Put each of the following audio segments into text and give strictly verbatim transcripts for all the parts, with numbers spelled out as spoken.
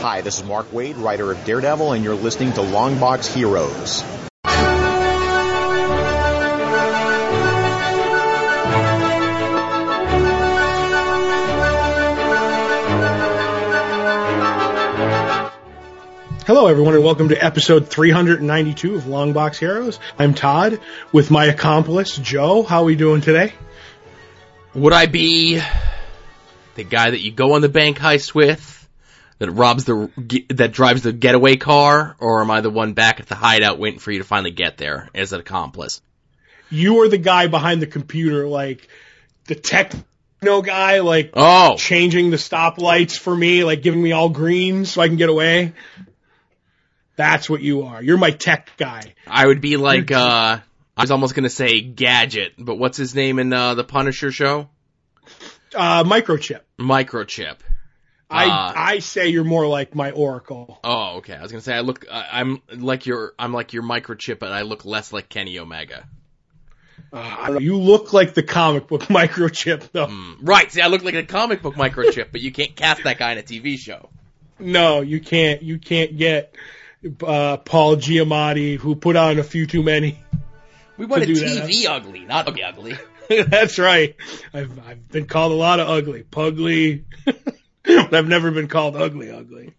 Hi, this is Mark Wade, writer of Daredevil, and you're listening to Longbox Heroes. Hello, everyone, and welcome to episode three ninety-two of Longbox Heroes. I'm Todd with my accomplice, Joe. How are we doing today? Would I be the guy that you go on the bank heist with, that robs the, that drives the getaway car, or am I the one back at the hideout waiting for you to finally get there as an accomplice? You are the guy behind the computer, like the tech... No guy, like, oh. Changing the stoplights for me, like giving me all green so I can get away. That's what you are. You're my tech guy. I would be like, uh, I was almost going to say Gadget, but what's his name in uh, the Punisher show? Uh, Microchip. Microchip. I uh, I say you're more like my Oracle. Oh, okay. I was going to say I look, uh, I'm like your, I'm like your Microchip, but I look less like Kenny Omega. Uh, you look like the comic book Microchip, though. Mm, right. See, I look like a comic book Microchip, but you can't cast that guy in a T V show. No, you can't. You can't get uh, Paul Giamatti, who put on a few too many. We want a T V that. Ugly, not ugly ugly. That's right. I've, I've been called a lot of ugly. Pugly. But I've never been called ugly ugly.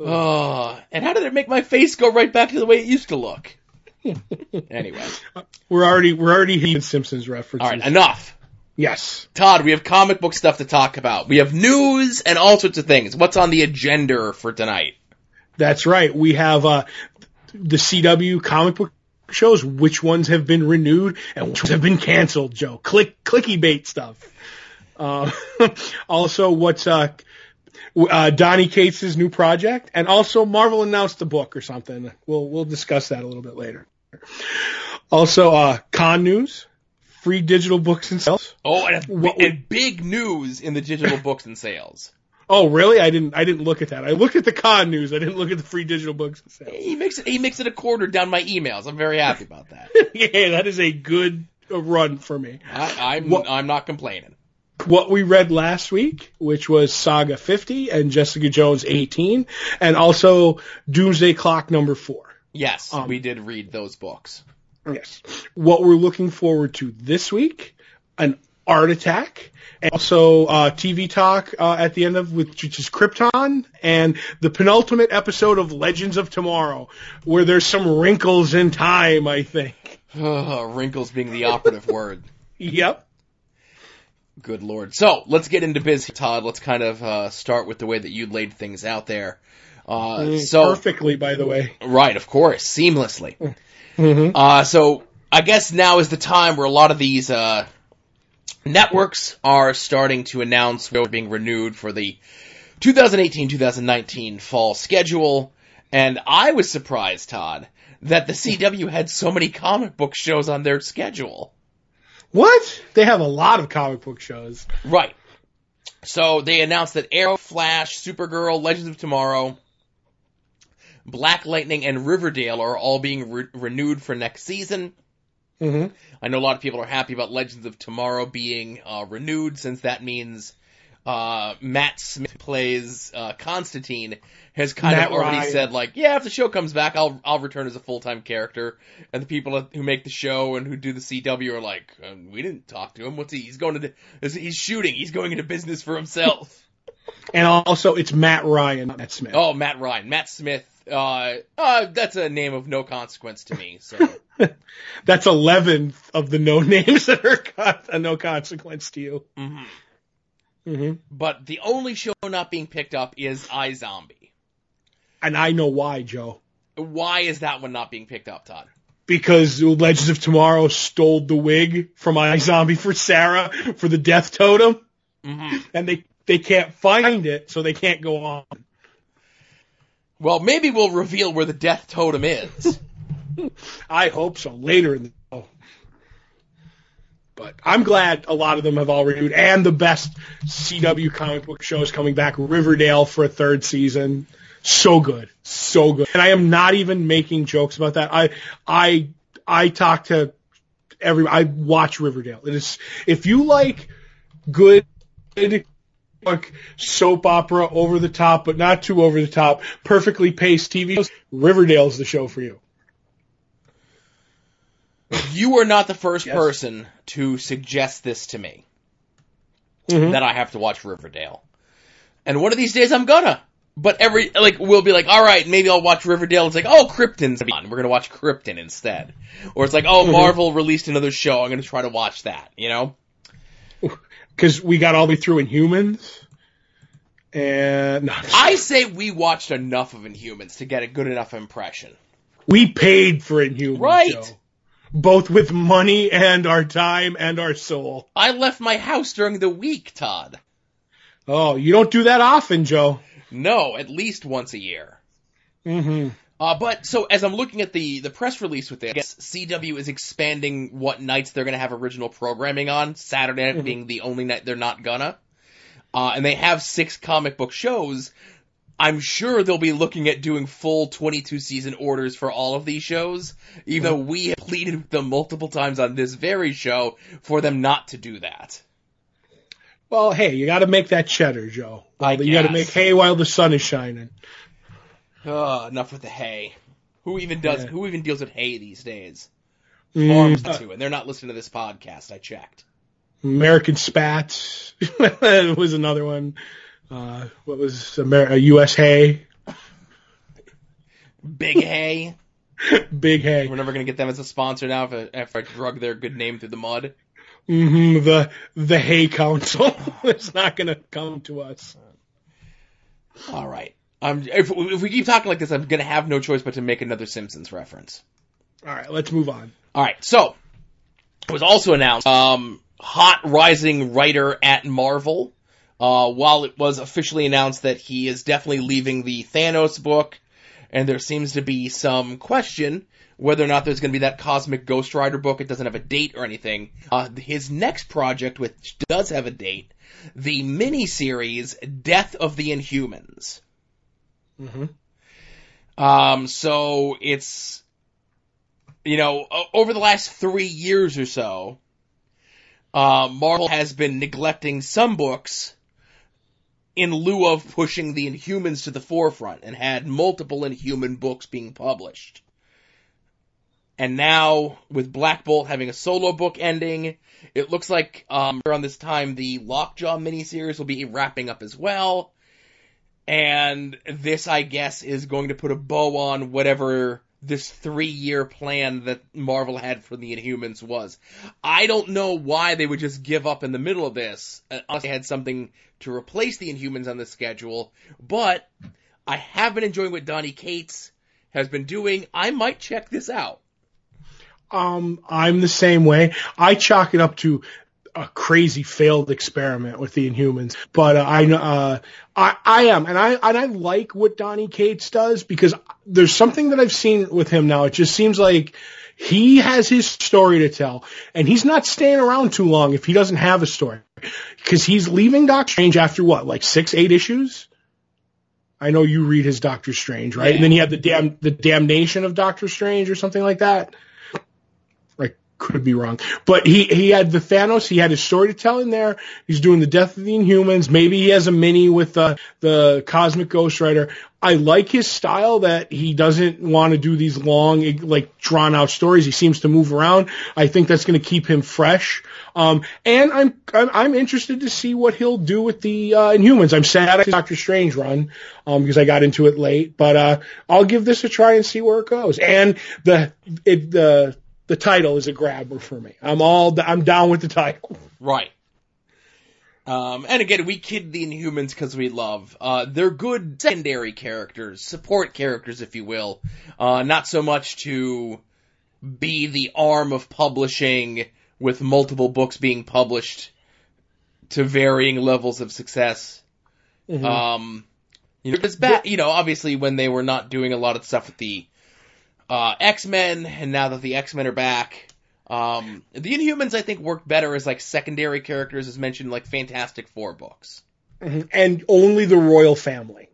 Oh, and how did it make my face go right back to the way it used to look? Anyway, we're already we're already hitting Simpsons references. All right, enough. Yes, Todd, we have comic book stuff to talk about. We have news and all sorts of things. What's on the agenda for tonight? That's right. We have uh, the C W comic book shows. Which ones have been renewed and which ones have been canceled? Joe, click clicky bait stuff. Uh, also, what's uh, uh, Donnie Cates' new project, and also Marvel announced the book or something. We'll we'll discuss that a little bit later. Also, uh, con news, free digital books and sales. Oh, and, what, and big news in the digital books and sales. Oh, really? I didn't, I didn't look at that. I looked at the con news. I didn't look at the free digital books and sales. He makes it, he makes it a quarter down my emails. I'm very happy about that. Yeah, that is a good run for me. I, I'm, what, I'm not complaining. What we read last week, which was Saga fifty and Jessica Jones eighteen, and also Doomsday Clock number four. Yes, um, we did read those books. Yes. What we're looking forward to this week, an Art Attack, and also uh, T V talk uh, at the end of, which is Krypton, and the penultimate episode of Legends of Tomorrow, where there's some wrinkles in time, I think. Wrinkles being the operative word. Yep. Good Lord. So, let's get into biz, Todd. Let's kind of uh, start with the way that you laid things out there. Uh, so, perfectly, by the way. Right, of course, seamlessly. Mm-hmm. Uh, so I guess now is the time where a lot of these uh, networks are starting to announce they're being renewed for the twenty eighteen twenty nineteen fall schedule. And I was surprised, Todd, that the C W had so many comic book shows on their schedule. What? They have a lot of comic book shows. Right. So they announced that Arrow, Flash, Supergirl, Legends of Tomorrow, Black Lightning, and Riverdale are all being re- renewed for next season. Mm-hmm. I know a lot of people are happy about Legends of Tomorrow being uh, renewed, since that means uh, Matt Smith plays uh, Constantine has kind Matt of already Ryan. said, like, yeah, if the show comes back, I'll I'll return as a full-time character. And the people who make the show and who do the C W are like, we didn't talk to him. What's he? He's going to the, he's shooting. He's going into business for himself. And also, it's Matt Ryan, not Matt Smith. Oh, Matt Ryan, Matt Smith. Uh, uh, that's a name of no consequence to me. So that's eleven of the no names that are co- no consequence to you. Mm-hmm. Mm-hmm. But the only show not being picked up is iZombie. And I know why, Joe. Why is that one not being picked up, Todd? Because Legends of Tomorrow stole the wig from iZombie for Sarah for the death totem, mm-hmm. and they they can't find it, so they can't go on. Well, maybe we'll reveal where the death totem is. I hope so, later in the show. But I'm glad a lot of them have all renewed, and the best C W comic book show is coming back. Riverdale for a third season. So good. So good. And I am not even making jokes about that. I I I talk to everybody. I watch Riverdale. It is, if you like good Book, soap opera, over the top, but not too over the top, perfectly paced T V shows, Riverdale's the show for you. You are not the first yes. person to suggest this to me, mm-hmm. that I have to watch Riverdale. And one of these days I'm gonna. But every, like, we'll be like, all right, maybe I'll watch Riverdale. It's like, oh, Krypton's on. We're gonna watch Krypton instead. Or it's like, oh, mm-hmm. Marvel released another show. I'm gonna try to watch that, you know? Because we got all the way through Inhumans. And no, I say we watched enough of Inhumans to get a good enough impression. We paid for Inhumans. Right. Joe. Both with money and our time and our soul. I left my house during the week, Todd. Oh, you don't do that often, Joe. No, at least once a year. Mm-hmm. Uh, but, so, as I'm looking at the, the press release with this, I guess C W is expanding what nights they're going to have original programming on, Saturday night mm-hmm. being the only night they're not gonna. Uh, and they have six comic book shows. I'm sure they'll be looking at doing full twenty-two season orders for all of these shows, even mm-hmm. though we have pleaded with them multiple times on this very show for them not to do that. Well, hey, you got to make that cheddar, Joe. I you got to make hay while the sun is shining. Oh, enough with the hay. Who even does? Yeah. Who even deals with hay these days? Farms mm. too, and they're not listening to this podcast. I checked. American Spats was another one. Uh, what was Amer- U S Hay? Big Hay. Big Hay. We're never gonna get them as a sponsor now. If I, if I drug their good name through the mud. Mm-hmm, the the Hay Council is not gonna come to us. All right. Um, if, if we keep talking like this, I'm going to have no choice but to make another Simpsons reference. All right, let's move on. All right, so it was also announced, um, hot rising writer at Marvel. Uh, while it was officially announced that he is definitely leaving the Thanos book, and there seems to be some question whether or not there's going to be that Cosmic Ghost Rider book. It doesn't have a date or anything. Uh, his next project, which does have a date, the miniseries Death of the Inhumans. Mm-hmm. Um, so it's, you know, over the last three years or so, uh, Marvel has been neglecting some books in lieu of pushing the Inhumans to the forefront and had multiple Inhuman books being published. And now, with Black Bolt having a solo book ending, it looks like, um, around this time, the Lockjaw miniseries will be wrapping up as well. And this, I guess, is going to put a bow on whatever this three-year plan that Marvel had for the Inhumans was. I don't know why they would just give up in the middle of this, unless they had something to replace the Inhumans on the schedule. But I have been enjoying what Donnie Cates has been doing. I might check this out. Um, I'm the same way. I chalk it up to a crazy failed experiment with the Inhumans, but uh, I, uh, I, I am, and I, and I like what Donnie Cates does, because there's something that I've seen with him now. It just seems like he has his story to tell, and he's not staying around too long if he doesn't have a story, because he's leaving Doctor Strange after what, like six, eight issues? I know you read his Doctor Strange, right? Yeah. And then he had the damn, the damnation of Doctor Strange or something like that. Could be wrong, but he he had the Thanos. He had his story to tell in there. He's doing the Death of the Inhumans. Maybe he has a mini with the the Cosmic Ghost Rider. I like his style that he doesn't want to do these long, like drawn out stories. He seems to move around. I think that's going to keep him fresh. Um, and I'm, I'm I'm interested to see what he'll do with the uh, Inhumans. I'm sad at Doctor Strange run um, because I got into it late, but uh, I'll give this a try and see where it goes. And the it the The title is a grabber for me. I'm all, I'm down with the title. Right. Um, and again, we kid the Inhumans because we love. Uh, they're good secondary characters, support characters, if you will. Uh, not so much to be the arm of publishing with multiple books being published to varying levels of success. Mm-hmm. Um, you know, it's bad, you know, obviously when they were not doing a lot of stuff with the Uh, X-Men, and now that the X-Men are back, um, the Inhumans, I think, work better as, like, secondary characters, as mentioned, like, Fantastic Four books. Mm-hmm. And only the royal family.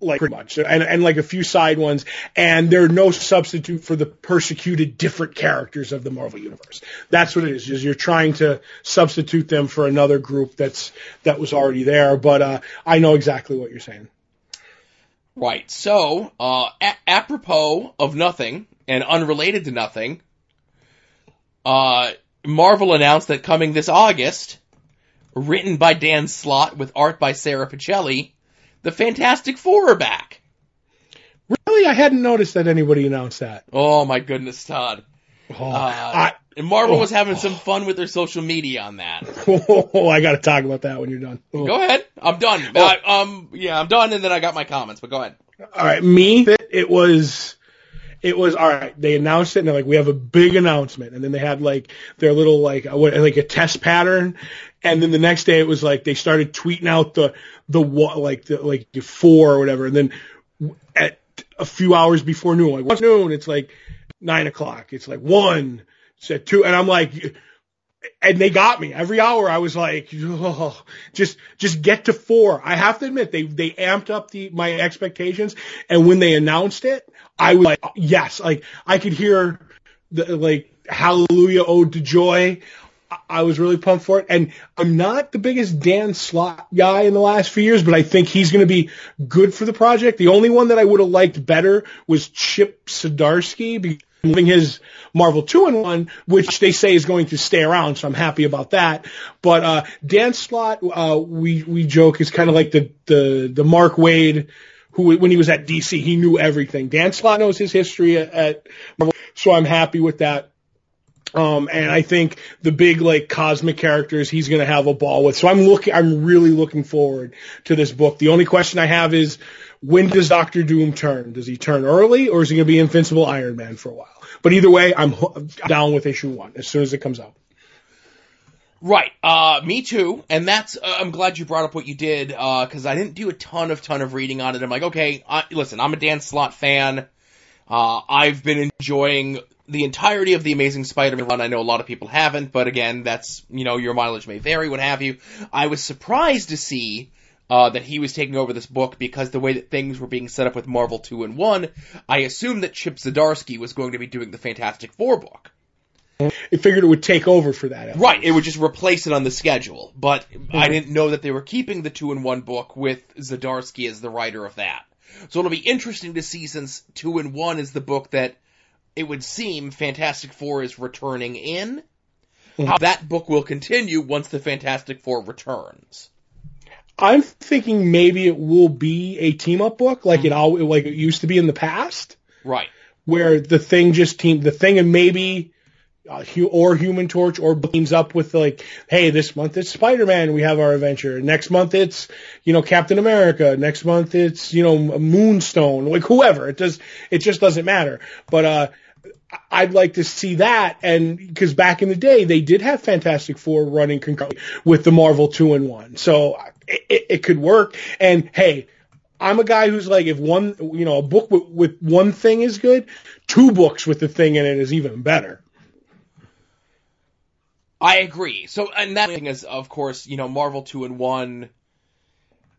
like pretty much, and and like a few side ones, and they're no substitute for the persecuted different characters of the Marvel Universe. That's what it is, is you're trying to substitute them for another group that's that was already there, but uh, I know exactly what you're saying. Right, so uh, a- apropos of nothing, and unrelated to nothing, uh, Marvel announced that coming this August, written by Dan Slott with art by Sarah Pichelli, the Fantastic Four are back. Really? I hadn't noticed that anybody announced that. Oh, my goodness, Todd. Oh, uh, I, and Marvel oh, was having oh. some fun with their social media on that. Oh, I got to talk about that when you're done. Oh. Go ahead. I'm done. Oh. I, um, yeah, I'm done, and then I got my comments, but go ahead. All right, me, it was... It was, all right, they announced it, and they're like, we have a big announcement. And then they had, like, their little, like, like a test pattern. And then the next day it was, like, they started tweeting out the, the like, the like the four or whatever. And then at a few hours before noon, like, what's noon? It's, like, nine o'clock. It's, like, one. It's at two. And I'm like... And they got me. Every hour I was like, oh, just just get to four. I have to admit, they they amped up the my expectations. And when they announced it, I was like, yes. Like, I could hear, the like, Hallelujah, Ode to Joy. I, I was really pumped for it. And I'm not the biggest Dan Slott guy in the last few years, but I think he's going to be good for the project. The only one that I would have liked better was Chip Zdarsky, because moving his Marvel two in one, which they say is going to stay around, so I'm happy about that. But uh, Dan Slott, uh, we we joke, is kind of like the, the, the Mark Wade, who when he was at D C, he knew everything. Dan Slott knows his history at, at Marvel, so I'm happy with that. Um, and I think the big, like, cosmic characters he's going to have a ball with. So I'm looking, I'm really looking forward to this book. The only question I have is, when does Doctor Doom turn? Does he turn early, or is he going to be Invincible Iron Man for a while? But either way, I'm down with issue one as soon as it comes out. Right. Uh, me too. And that's, uh, I'm glad you brought up what you did, uh, cause I didn't do a ton of, ton of reading on it. I'm like, okay, I, listen, I'm a Dan Slott fan. Uh, I've been enjoying the entirety of the Amazing Spider-Man run. I know a lot of people haven't, but again, that's, you know, your mileage may vary, what have you. I was surprised to see Uh, that he was taking over this book, because the way that things were being set up with Marvel two and one, I assumed that Chip Zdarsky was going to be doing the Fantastic Four book. It figured it would take over for that. Episode. Right, it would just replace it on the schedule, but mm-hmm. I didn't know that they were keeping the two in one book with Zdarsky as the writer of that. So it'll be interesting to see, since two in one is the book that it would seem Fantastic Four is returning in, mm-hmm. how that book will continue once the Fantastic Four returns. I'm thinking maybe it will be a team-up book, like it all, like it used to be in the past, right? Where the thing just team the thing, and maybe uh, or Human Torch, or teams up with, like, hey, this month it's Spider-Man, we have our adventure. Next month it's, you know, Captain America. Next month it's, you know, Moonstone, like whoever. It does, it just doesn't matter. But uh, I'd like to see that, and because back in the day they did have Fantastic Four running concurrently with the Marvel two and one, so. It, it could work. And hey, I'm a guy who's like, if one, you know, a book with, with one thing is good, two books with the thing in it is even better. I agree. So, and that thing is, of course, you know, Marvel two and one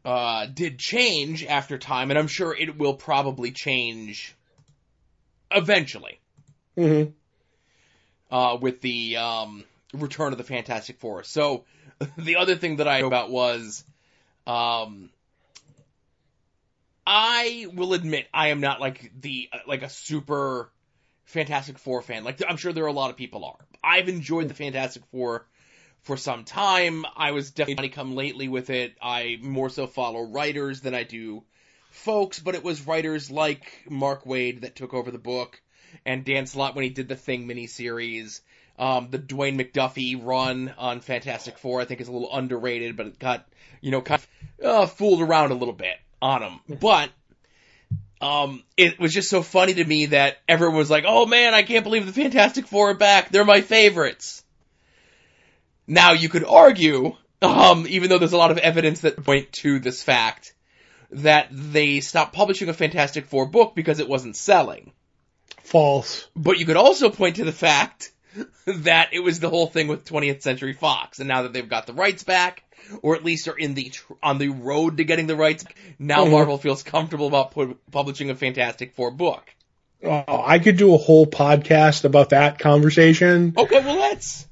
uh, did change after time, and I'm sure it will probably change eventually. Mm-hmm. Uh, with the um, return of the Fantastic Four. So, the other thing that I know about was... Um, I will admit, I am not like the like a super Fantastic Four fan. Like, I'm sure there are a lot of people are. I've enjoyed the Fantastic Four for some time. I was definitely come lately with it. I more so follow writers than I do folks, but it was writers like Mark Wade that took over the book, and Dan Slott when he did the Thing miniseries. Um, the Dwayne McDuffie run on Fantastic Four, I think, is a little underrated, but it got, you know, kind of uh, fooled around a little bit on him. But um, it was just so funny to me that everyone was like, oh, man, I can't believe the Fantastic Four are back. They're my favorites. Now, you could argue, um, even though there's a lot of evidence that point to this fact, that they stopped publishing a Fantastic Four book because it wasn't selling. False. But you could also point to the fact... that it was the whole thing with twentieth Century Fox, and now that they've got the rights back, or at least are in the tr- on the road to getting the rights. Now mm-hmm. Marvel feels comfortable about pu- publishing a Fantastic Four book. Oh, I could do a whole podcast about that conversation. Okay, well, let's.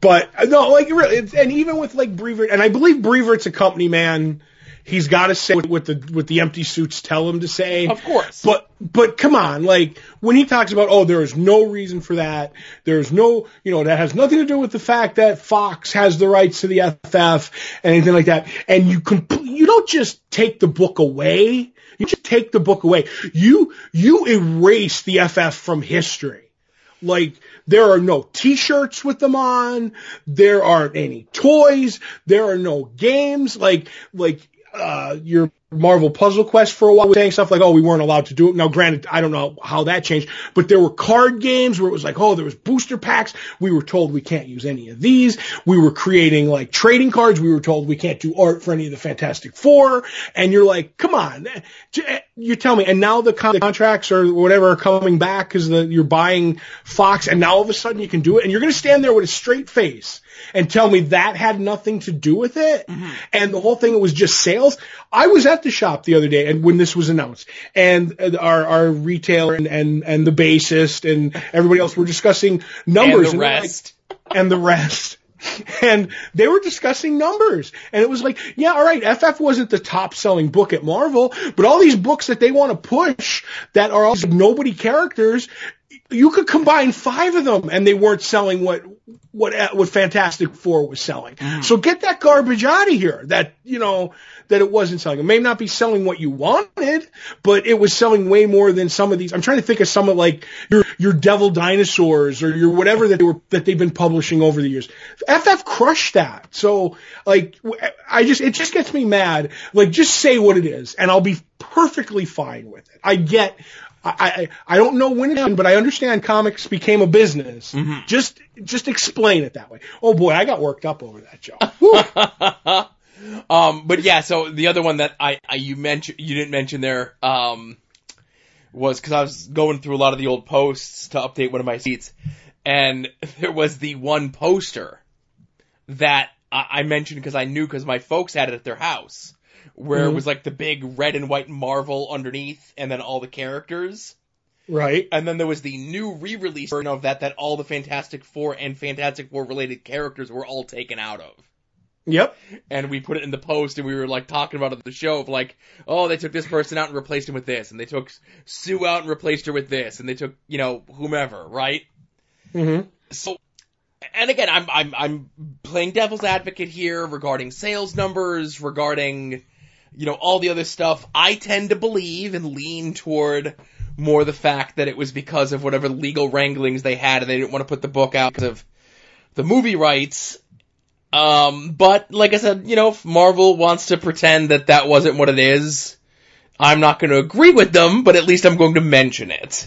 But, no, like, really, it's, and even with, like, Breivik, and I believe Breivik's a company man. He's got to say what, what the what the empty suits tell him to say. Of course. But, but come on, like, when he talks about, oh, there is no reason for that. There's no, you know, that has nothing to do with the fact that Fox has the rights to the F F and anything like that. And you compl- you don't just take the book away. You just take the book away. You, you erase the F F from history. Like, there are no T-shirts with them on. There aren't any toys. There are no games. Like, like, uh, your Marvel Puzzle Quest for a while was saying stuff like, oh, we weren't allowed to do it. Now, granted, I don't know how that changed, but there were card games where it was like, oh, there was booster packs. We were told we can't use any of these. We were creating, like, trading cards. We were told we can't do art for any of the Fantastic Four. And you're like, come on. You tell me. And now the con- contracts or whatever are coming back because you're buying Fox, and now all of a sudden you can do it. And you're going to stand there with a straight face and tell me that had nothing to do with it. Mm-hmm. And the whole thing was just sales. I was at the shop the other day, and when this was announced, and our, our retailer and, and, and the bassist and everybody else were discussing numbers. And the rest. And the rest. And they were discussing numbers. And it was like, yeah, all right, F F wasn't the top-selling book at Marvel, but all these books that they want to push that are all nobody characters, you could combine five of them, and they weren't selling what what what Fantastic Four was selling. Mm. So get that garbage out of here. That, you know, that it wasn't selling. It may not be selling what you wanted, but it was selling way more than some of these. I'm trying to think of some of, like, your your Devil Dinosaurs or your whatever that they were that they've been publishing over the years. F F crushed that. So, like, I just it just gets me mad. Like, just say what it is, and I'll be perfectly fine with it. I get. I, I I don't know when it happened, but I understand comics became a business. Mm-hmm. Just just explain it that way. Oh boy, I got worked up over that, Joe. um, but yeah, so the other one that I, I you mentioned you didn't mention there um, was because I was going through a lot of the old posts to update one of my seats, and there was the one poster that I, I mentioned because I knew because my folks had it at their house. Where mm-hmm. it was like the big red and white Marvel underneath and then all the characters. Right. And then there was the new re-release version of that that all the Fantastic Four and Fantastic Four related characters were all taken out of. Yep. And we put it in the post and we were like talking about it on the show of like, oh, they took this person out and replaced him with this. And they took Sue out and replaced her with this. And they took, you know, whomever, right? Mm-hmm. So, and again, I'm, I'm, I'm playing devil's advocate here regarding sales numbers, regarding... You know, all the other stuff, I tend to believe and lean toward more the fact that it was because of whatever legal wranglings they had and they didn't want to put the book out because of the movie rights. Um, but, like I said, you know, if Marvel wants to pretend that that wasn't what it is, I'm not going to agree with them, but at least I'm going to mention it.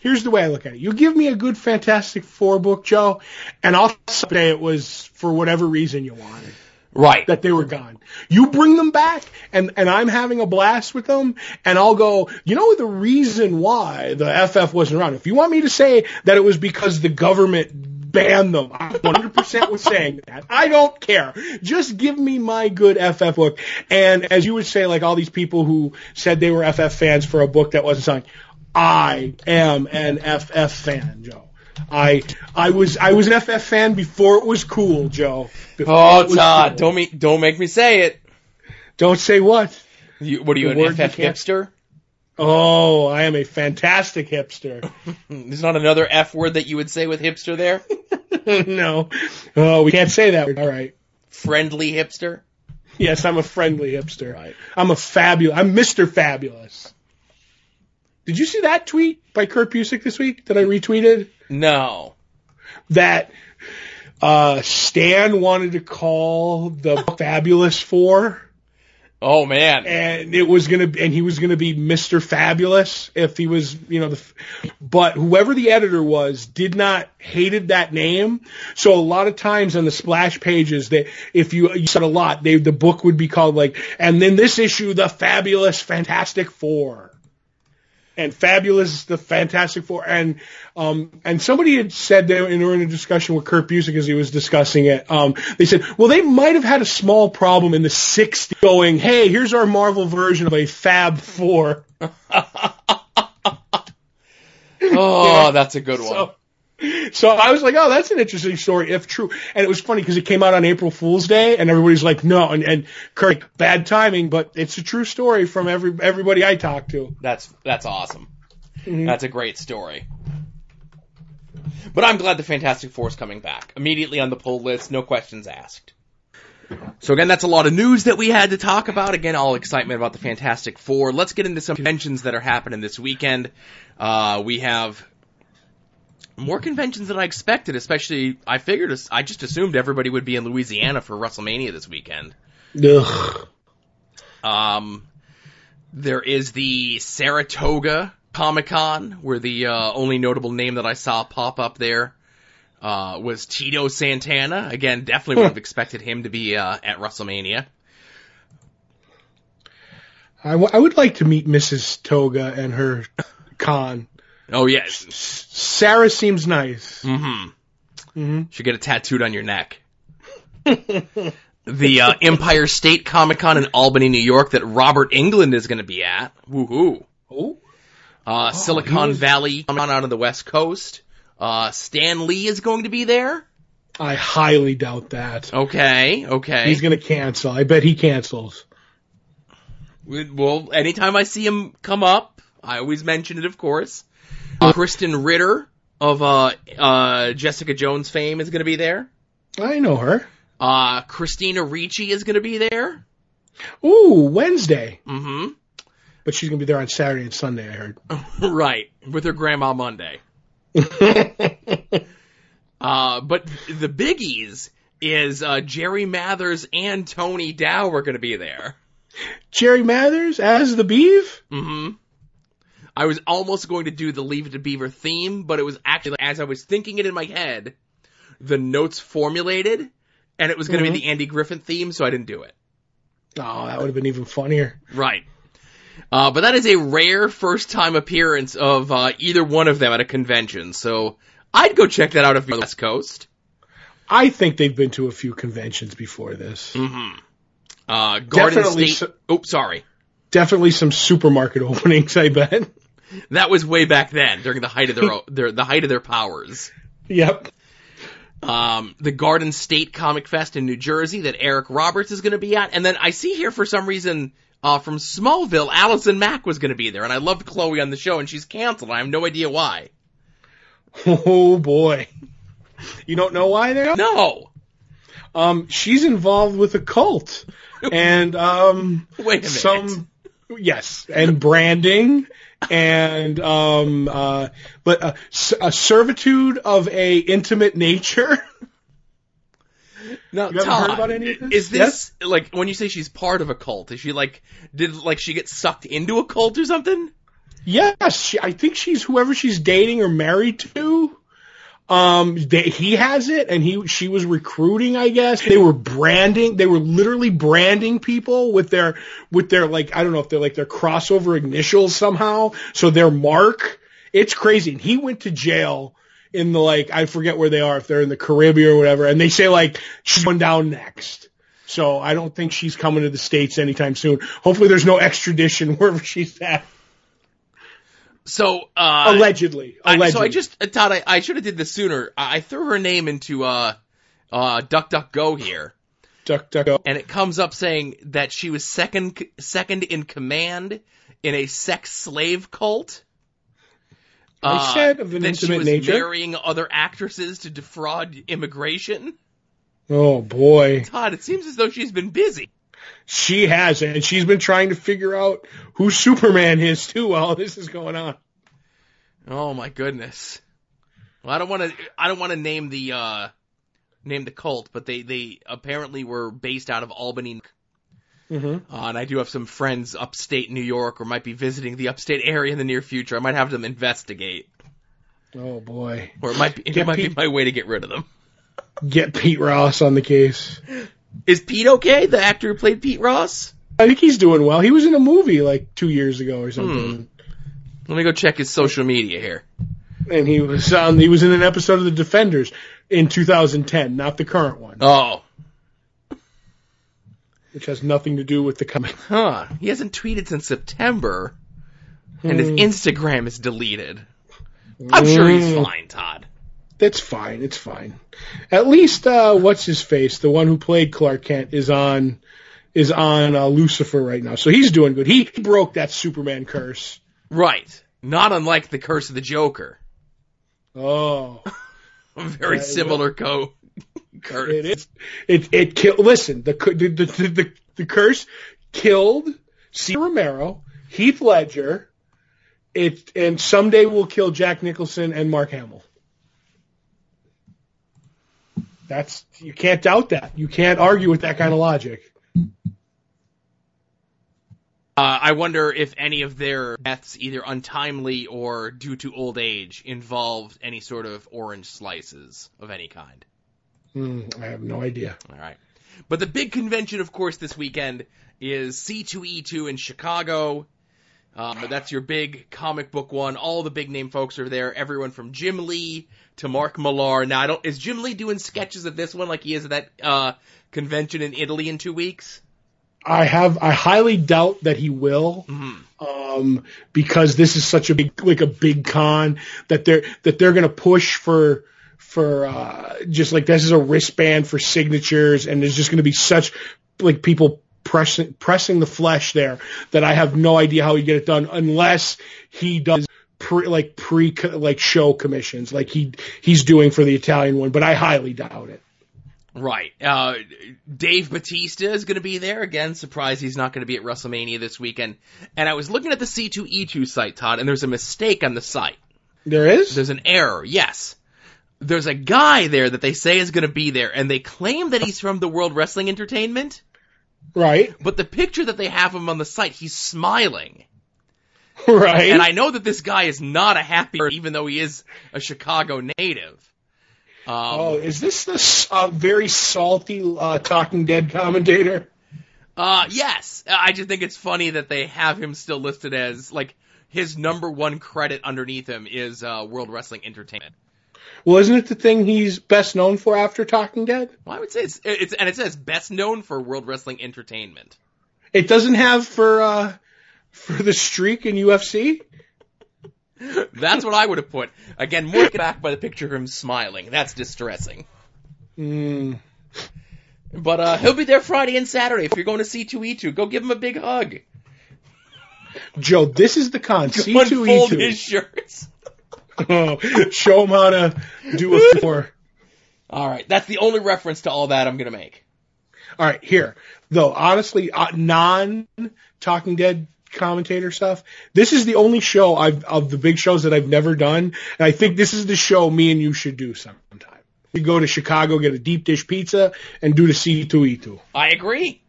Here's the way I look at it. You give me a good Fantastic Four book, Joe, and I'll say it was for whatever reason you wanted. Right. That they were gone. You bring them back, and, and I'm having a blast with them, and I'll go, you know the reason why the F F wasn't around? If you want me to say that it was because the government banned them, I one hundred percent was saying that. I don't care. Just give me my good F F book. And as you would say, like all these people who said they were F F fans for a book that wasn't signed, I am an F F fan, Joe. I I was I was an F F fan before it was cool, Joe. Before oh, Todd, cool. don't me don't make me say it. Don't say what? You, what are you, the an F F hipster? Oh, I am a fantastic hipster. There's not another F word that you would say with hipster there? No. Oh, we can't say that word. All right. Friendly hipster? Yes, I'm a friendly hipster. Right. I'm a fabulous. I'm Mister Fabulous. Did you see that tweet by Kurt Busiek this week that I retweeted? No. That uh, Stan wanted to call the Fabulous Four. Oh man! And it was gonna, and he was gonna be Mister Fabulous if he was, you know. The, but whoever the editor was did not hated that name. So a lot of times on the splash pages, that if you, you said a lot, they the book would be called like, and then this issue, the Fabulous Fantastic Four. and Fabulous, the Fantastic Four, and um, and somebody had said they were in, they were in a discussion with Kurt Busiek as he was discussing it. Um, they said, well, they might have had a small problem in the sixties going, hey, here's our Marvel version of a Fab Four. Oh, that's a good one. So, So I was like, oh, that's an interesting story, if true. And it was funny because it came out on April Fool's Day, and everybody's like, no. And, and Kurt, bad timing, but it's a true story from every everybody I talked to. That's that's awesome. Mm-hmm. That's a great story. But I'm glad the Fantastic Four is coming back. Immediately on the poll list, no questions asked. So again, that's a lot of news that we had to talk about. Again, all excitement about the Fantastic Four. Let's get into some conventions that are happening this weekend. Uh, we have... more conventions than I expected, especially, I figured, I just assumed everybody would be in Louisiana for WrestleMania this weekend. Ugh. Um, there is the Saratoga Comic-Con, where the uh, only notable name that I saw pop up there uh, was Tito Santana. Again, definitely would have expected him to be uh, at WrestleMania. I, w- I would like to meet Missus Toga and her con. Oh, yes. Sarah seems nice. Mm-hmm. Mm-hmm. Should get it tattooed on your neck. The uh, Empire State Comic-Con in Albany, New York that Robert Englund is going to be at. Woohoo. Oh. Uh, oh, Silicon was... Valley Comic-Con out on the West Coast. Uh, Stan Lee is going to be there. I highly doubt that. Okay, okay. He's going to cancel. I bet he cancels. Well, anytime I see him come up, I always mention it, of course. Uh, Kristen Ritter of uh, uh, Jessica Jones fame is going to be there. I know her. Uh, Christina Ricci is going to be there. Ooh, Wednesday. Mm-hmm. But she's going to be there on Saturday and Sunday, I heard. Right, with her grandma Monday. uh, but the biggies is uh, Jerry Mathers and Tony Dow are going to be there. Jerry Mathers as the Beav? Mm-hmm. I was almost going to do the Leave It to Beaver theme, but it was actually, as I was thinking it in my head, the notes formulated, and it was going to mm-hmm. be the Andy Griffith theme, so I didn't do it. Oh, that would have been even funnier. Right. Uh, but that is a rare first-time appearance of uh, either one of them at a convention, so I'd go check that out if you're on the West Coast. I think they've been to a few conventions before this. Mm-hmm. Uh, Garden Definitely State... So- oh, sorry. Definitely some supermarket openings, I bet. That was way back then, during the height of their, their the height of their powers. Yep. Um, the Garden State Comic Fest in New Jersey that Eric Roberts is going to be at, and then I see here for some reason uh, from Smallville, Allison Mack was going to be there, and I loved Chloe on the show, and she's canceled. I have no idea why. Oh boy, you don't know why there? No. Um, she's involved with a cult, and um, wait a minute. Some yes, and branding. And, um, uh, but a, a servitude of a intimate nature. Now, you haven't heard about any of this? Is this, yes? Like, when you say she's part of a cult, is she like, did, like, she get sucked into a cult or something? Yes, she, I think she's whoever she's dating or married to. Um, they, he has it, and he, she was recruiting, I guess. They were branding, they were literally branding people with their, with their, like, I don't know if they're like their crossover initials somehow. So their mark, it's crazy. And he went to jail in the, like, I forget where they are, if they're in the Caribbean or whatever. And they say, like, she's going down next. So I don't think she's coming to the States anytime soon. Hopefully there's no extradition wherever she's at. So, uh... Allegedly. Allegedly. I, so I just, Todd, I, I should have did this sooner. I, I threw her name into, uh, uh, DuckDuckGo here. DuckDuckGo. And it comes up saying that she was second, second in command in a sex slave cult. I uh, said of an intimate nature. That she was marrying other actresses to defraud immigration. Oh, boy. Todd, it seems as though she's been busy. She has, and she's been trying to figure out who Superman is, too, while this is going on. Oh, my goodness. Well, I don't want to I don't want to name the uh, name the cult, but they, they apparently were based out of Albany. Mm-hmm. Uh, and I do have some friends upstate New York or might be visiting the upstate area in the near future. I might have them investigate. Oh, boy. Or it might be, it might Pete, be my way to get rid of them. Get Pete Ross on the case. Is Pete okay, the actor who played Pete Ross? I think he's doing well. He was in a movie like two years ago or something. Hmm. Let me go check his social media here. And he was on. He was in an episode of The Defenders in two thousand ten, not the current one. Oh. Which has nothing to do with the coming. Huh. He hasn't tweeted since September, and mm. his Instagram is deleted. I'm mm. sure he's fine, Todd. That's fine. It's fine. At least, uh, what's his face? The one who played Clark Kent is on is on uh, Lucifer right now, so he's doing good. He broke that Superman curse. Right. Not unlike the curse of the Joker. Oh. A very that similar co curse. It is. It it killed. Listen, the the, the the the curse killed C. Romero, Heath Ledger, it and someday will kill Jack Nicholson and Mark Hamill. That's you can't doubt that. You can't argue with that kind of logic. Uh, I wonder if any of their deaths, either untimely or due to old age, involved any sort of orange slices of any kind. Mm, I have no idea. All right. But the big convention, of course, this weekend is C two E two in Chicago. Um, that's your big comic book one. All the big name folks are there. Everyone from Jim Lee to Mark Millar. Now, I don't, is Jim Lee doing sketches of this one like he is at that uh, convention in Italy in two weeks? I have, I highly doubt that he will, mm-hmm. um, because this is such a big, like a big con that they're, that they're going to push for, for, uh, just like this is a wristband for signatures. And there's just going to be such like people pressing, pressing the flesh there that I have no idea how he get it done unless he does pre, like pre, like show commissions like he, he's doing for the Italian one, but I highly doubt it. Right. Uh, Dave Bautista is going to be there. Again, surprised he's not going to be at WrestleMania this weekend. And I was looking at the C two E two site, Todd, and there's a mistake on the site. There is? There's an error, yes. There's a guy there that they say is going to be there, and they claim that he's from the World Wrestling Entertainment. Right. But the picture that they have him on the site, he's smiling. Right. And I know that this guy is not a happy person, even though he is a Chicago native. Um, oh, is this the uh, very salty uh, Talking Dead commentator? Uh, yes. I just think it's funny that they have him still listed as, like, his number one credit underneath him is uh, World Wrestling Entertainment. Well, isn't it the thing he's best known for after Talking Dead? Well, I would say it's, it's and it says best known for World Wrestling Entertainment. It doesn't have for uh, for the streak in U F C? That's what I would have put. Again, more back by the picture of him smiling. That's distressing. Mm. But uh, he'll be there Friday and Saturday. If you're going to C two E two, go give him a big hug. Joe, this is the con. Go C two E two. Unfold his shirts. Oh, show him how to do a four. All right, that's the only reference to all that I'm going to make. All right, here. Though, honestly, uh, non-Talking Dead commentator stuff. This is the only show I've of the big shows that I've never done, and I think this is the show me and you should do sometime. You go to Chicago, get a deep dish pizza, and do the C two E two. I agree.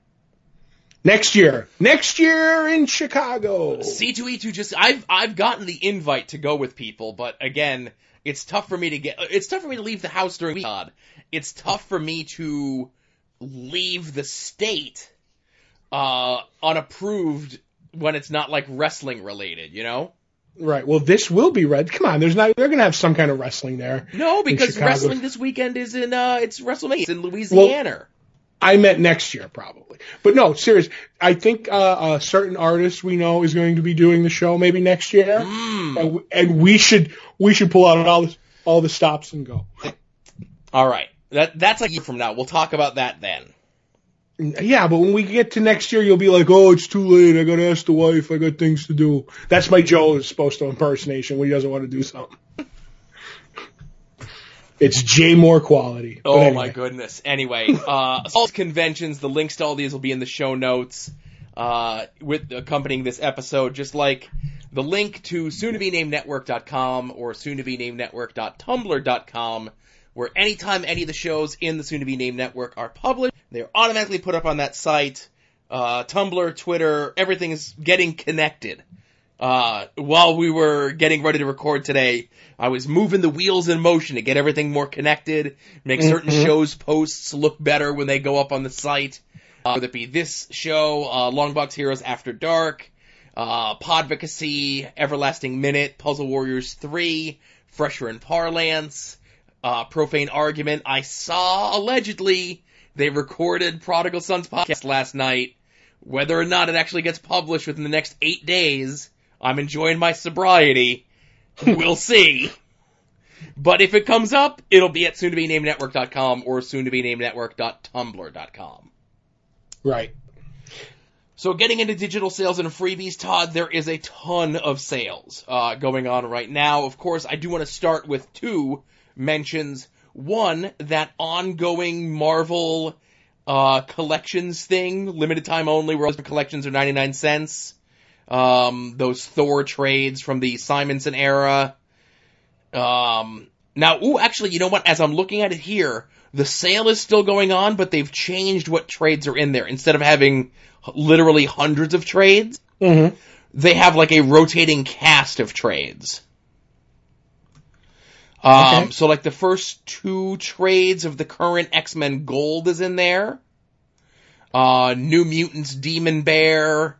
Next year, next year in Chicago, C two E two. Just I've I've gotten the invite to go with people, but again, it's tough for me to get. It's tough for me to leave the house during the week. It's tough for me to leave the state uh, unapproved. When it's not, like, wrestling-related, you know? Right. Well, this will be red. Come on. There's not. They're going to have some kind of wrestling there. No, because wrestling this weekend is in uh, it's WrestleMania. It's in Louisiana. Well, I meant next year, probably. But, no, serious. I think uh, a certain artist we know is going to be doing the show maybe next year. Mm. And, we, and we should we should pull out all the, all the stops and go. All right. That That's a year from now. We'll talk about that then. Yeah, but when we get to next year, you'll be like, oh, it's too late. I got to ask the wife. I got things to do. That's my Joe's supposed to impersonation when he doesn't want to do something. It's Jay Moore quality. Oh, anyway. My goodness. Anyway, uh, all conventions, the links to all these will be in the show notes uh, with accompanying this episode, just like the link to soon to be named network dot com or soon to be named network dot tumblr dot com. Where anytime any of the shows in the Soon to Be Named Network are published, they're automatically put up on that site. Uh, Tumblr, Twitter, everything is getting connected. Uh, while we were getting ready to record today, I was moving the wheels in motion to get everything more connected, make certain mm-hmm. shows' posts look better when they go up on the site. Uh, whether it be this show, uh, Long Box Heroes After Dark, uh, Podvocacy, Everlasting Minute, Puzzle Warriors three, Fresher in Parlance, uh, Profane Argument. I saw, allegedly, they recorded Prodigal Son's podcast last night. Whether or not it actually gets published within the next eight days, I'm enjoying my sobriety. We'll see. But if it comes up, it'll be at soon to be named network dot com or soon to be named network dot tumblr dot com. Right. So getting into digital sales and freebies, Todd, there is a ton of sales uh, going on right now. Of course, I do want to start with two mentions. One, that ongoing Marvel uh, collections thing, limited time only, where all the collections are ninety-nine cents. Um, those Thor trades from the Simonson era. Um, now, ooh, actually, you know what? As I'm looking at it here, the sale is still going on, but they've changed what trades are in there. Instead of having literally hundreds of trades, mm-hmm. they have like a rotating cast of trades. Um, okay. So like the first two trades of the current X-Men Gold is in there. Uh, New Mutants Demon Bear,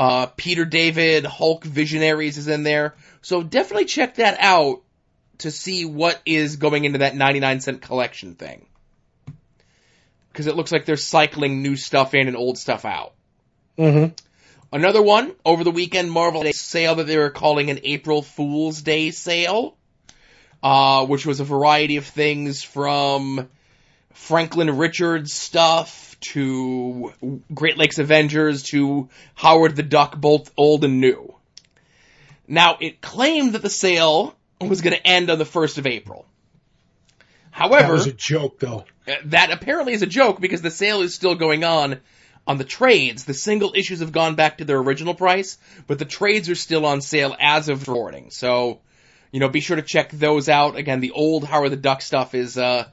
uh, Peter David, Hulk Visionaries is in there. So definitely check that out to see what is going into that ninety-nine cent collection thing. Because it looks like they're cycling new stuff in and old stuff out. Mm-hmm. Another one, over the weekend, Marvel had a sale that they were calling an April Fool's Day sale, uh, which was a variety of things from Franklin Richards stuff to Great Lakes Avengers to Howard the Duck, both old and new. Now, it claimed that the sale was going to end on the first of April. However, that was a joke, though. That apparently is a joke because the sale is still going on on the trades. The single issues have gone back to their original price, but the trades are still on sale as of recording. So, you know, be sure to check those out. Again, the old Howard the Duck stuff is uh,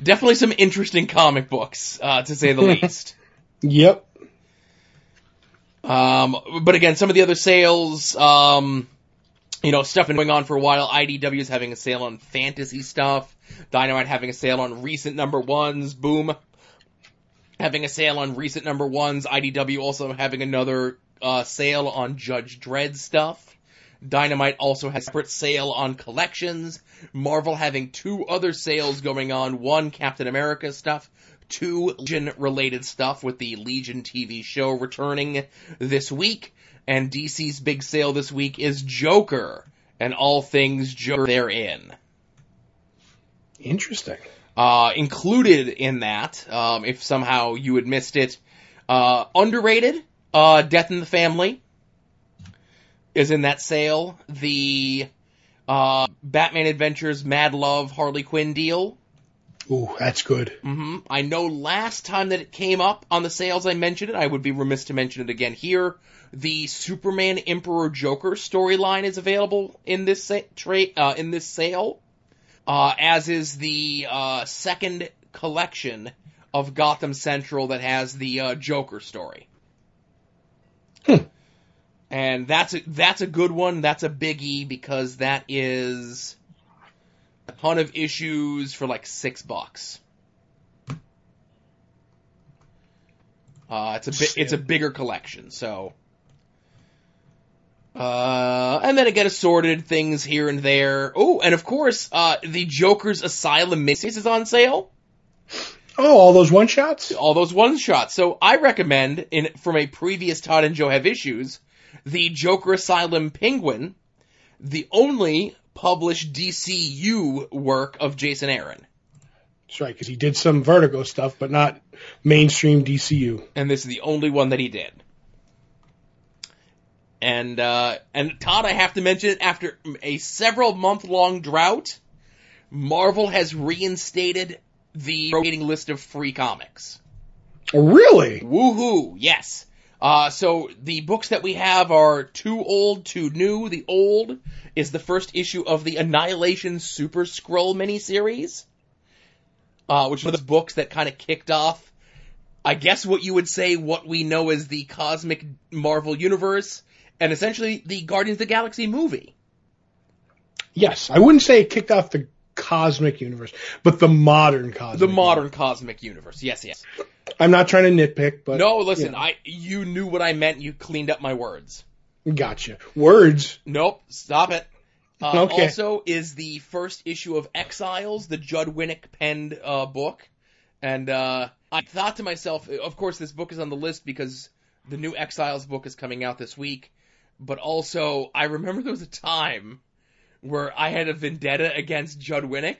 definitely some interesting comic books, uh, to say the least. Yep. Um, but again, some of the other sales, um... you know, stuff been going on for a while. I D W is having a sale on fantasy stuff. Dynamite having a sale on recent number ones. Boom. Having a sale on recent number ones. I D W also having another uh, sale on Judge Dredd stuff. Dynamite also has a separate sale on collections. Marvel having two other sales going on. One, Captain America stuff. Two, Legion-related stuff with the Legion T V show returning this week. And D C's big sale this week is Joker, and all things Joker therein. Interesting. Uh, included in that, um, if somehow you had missed it, uh, underrated, uh, Death in the Family is in that sale. The uh, Batman Adventures Mad Love Harley Quinn deal. Ooh, that's good. Mm-hmm. I know last time that it came up on the sales I mentioned it. I would be remiss to mention it again here. The Superman Emperor Joker storyline is available in this sa- tra- uh, in this sale, uh, as is the uh, second collection of Gotham Central that has the uh, Joker story. Hmm. And that's a, that's a good one. That's a biggie because that is a ton of issues for like six bucks. Uh, it's a bi- it's a bigger collection. So, uh, and then I get assorted things here and there. Oh, and of course, uh, the Joker's Asylum miniseries is on sale. Oh, all those one shots. All those one shots. So I recommend, in from a previous Todd and Joe Have Issues, the Joker Asylum Penguin, the only published D C U work of Jason Aaron. That's right, because he did some Vertigo stuff, but not mainstream D C U. And this is the only one that he did. And, uh, and Todd, I have to mention, after a several month-long drought, Marvel has reinstated the rotating list of free comics. Really? Woohoo, yes. Uh, so the books that we have are Too Old, Too New. The old is the first issue of the Annihilation Super Skrull miniseries, uh, which is one of the books that kind of kicked off, I guess what you would say, what we know as the Cosmic Marvel Universe, and essentially the Guardians of the Galaxy movie. Yes, I wouldn't say it kicked off the Cosmic Universe, but the modern Cosmic The modern universe. Cosmic Universe, yes, yes. I'm not trying to nitpick, but... No, listen, you know. I you knew what I meant, you cleaned up my words. Gotcha. Words. Nope. Stop it. Uh, okay. Also is the first issue of Exiles, the Judd Winnick penned uh, book. And uh, I thought to myself, of course, this book is on the list because the new Exiles book is coming out this week. But also, I remember there was a time where I had a vendetta against Judd Winnick.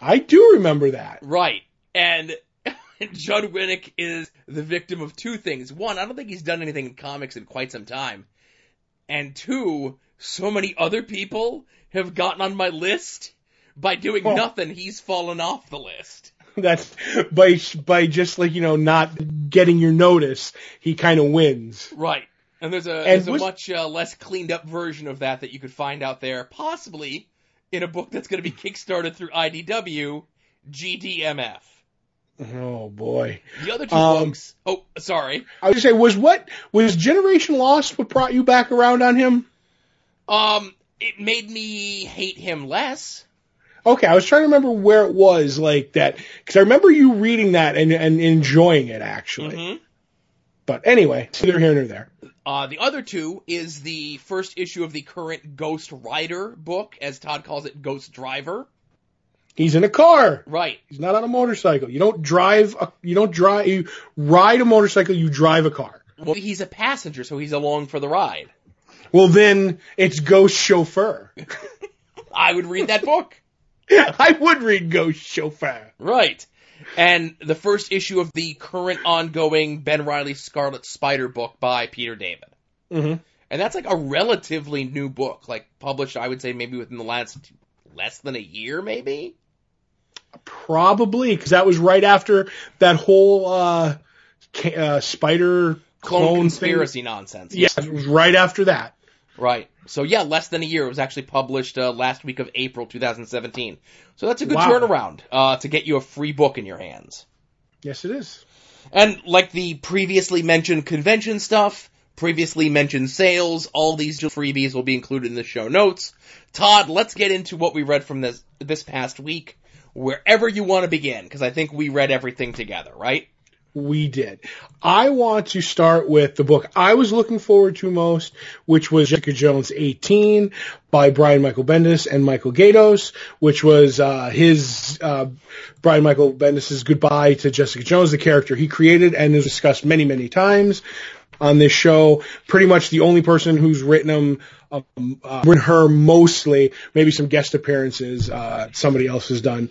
I do remember that. Right. And Judd Winnick is the victim of two things. One, I don't think he's done anything in comics in quite some time. And two, so many other people have gotten on my list. By doing oh. nothing, he's fallen off the list. That's by by just, like, you know, not getting your notice, he kind of wins. Right. And there's a, and there's was, a much uh, less cleaned up version of that that you could find out there, possibly in a book that's going to be kickstarted through I D W, G D M F. Oh, boy. The other two um, books. Oh, sorry. I was going to say, was what, was Generation Lost what brought you back around on him? Um, it made me hate him less. Okay, I was trying to remember where it was like that, because I remember you reading that and, and enjoying it, actually. Mm-hmm. But anyway, it's neither here nor there. Uh, the other two is the first issue of the current Ghost Rider book, as Todd calls it, Ghost Driver. He's in a car. Right. He's not on a motorcycle. You don't drive, a, you don't drive, you ride a motorcycle, you drive a car. Well, he's a passenger, so he's along for the ride. Well, then it's Ghost Chauffeur. I would read that book. I would read Ghost Chauffeur. Right. And the first issue of the current ongoing Ben Reilly Scarlet Spider book by Peter David. Mm-hmm. And that's like a relatively new book, like published, I would say, maybe within the last less than a year, maybe? Probably, because that was right after that whole uh, uh, spider clone, clone conspiracy thing. Nonsense. Yeah, it was right after that. Right. So, yeah, less than a year. It was actually published uh, last week of April two thousand seventeen. So that's a good wow. turnaround uh, to get you a free book in your hands. Yes, it is. And like the previously mentioned convention stuff, previously mentioned sales, all these freebies will be included in the show notes. Todd, let's get into what we read from this this past week, wherever you want to begin, because I think we read everything together, right? We did. I want to start with the book I was looking forward to most, which was Jessica Jones eighteen by Brian Michael Bendis and Michael Gaydos, which was uh, his uh, Brian Michael Bendis' goodbye to Jessica Jones, the character he created and has discussed many, many times on this show. Pretty much the only person who's written him, um, uh, written her mostly, maybe some guest appearances, uh, somebody else has done.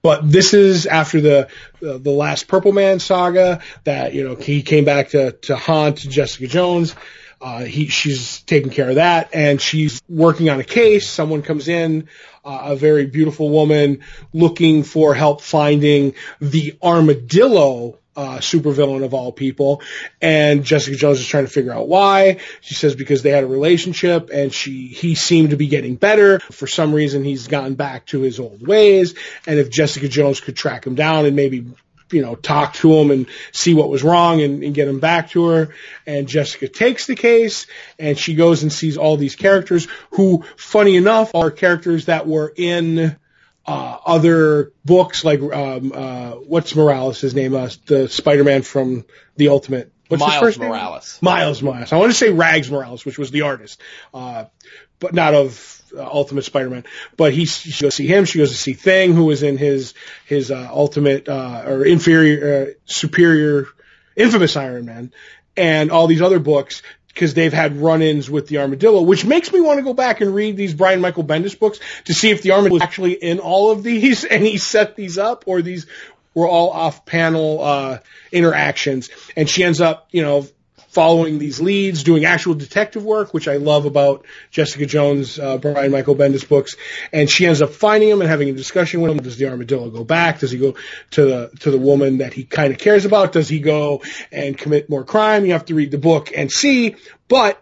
But this is after the, uh, the last Purple Man saga that, you know, he came back to, to haunt Jessica Jones. Uh, he, she's taking care of that, and she's working on a case. Someone comes in, uh, a very beautiful woman looking for help finding the armadillo Uh, supervillain of all people, and Jessica Jones is trying to figure out why. She says because they had a relationship, and she he seemed to be getting better. For some reason, he's gotten back to his old ways, and if Jessica Jones could track him down and maybe, you know, talk to him and see what was wrong and, and get him back to her. And Jessica takes the case, and she goes and sees all these characters who, funny enough, are characters that were in Uh, other books, like, um, uh, what's Morales' name? Uh, the Spider-Man from The Ultimate. What's Miles his first Morales. Name? Miles Morales. I want to say Rags Morales, which was the artist, uh, but not of uh, Ultimate Spider-Man. But he, she goes to see him. She goes to see Thing, who was in his, his, uh, Ultimate, uh, or inferior, uh, superior, infamous Iron Man, and all these other books, because they've had run-ins with the armadillo, which makes me want to go back and read these Brian Michael Bendis books to see if the armadillo was actually in all of these and he set these up, or these were all off-panel uh interactions. And she ends up, you know, following these leads, doing actual detective work, which I love about Jessica Jones, uh, Brian Michael Bendis books. And she ends up finding him and having a discussion with him. Does the armadillo go back? Does he go to the, to the woman that he kind of cares about? Does he go and commit more crime? You have to read the book and see. But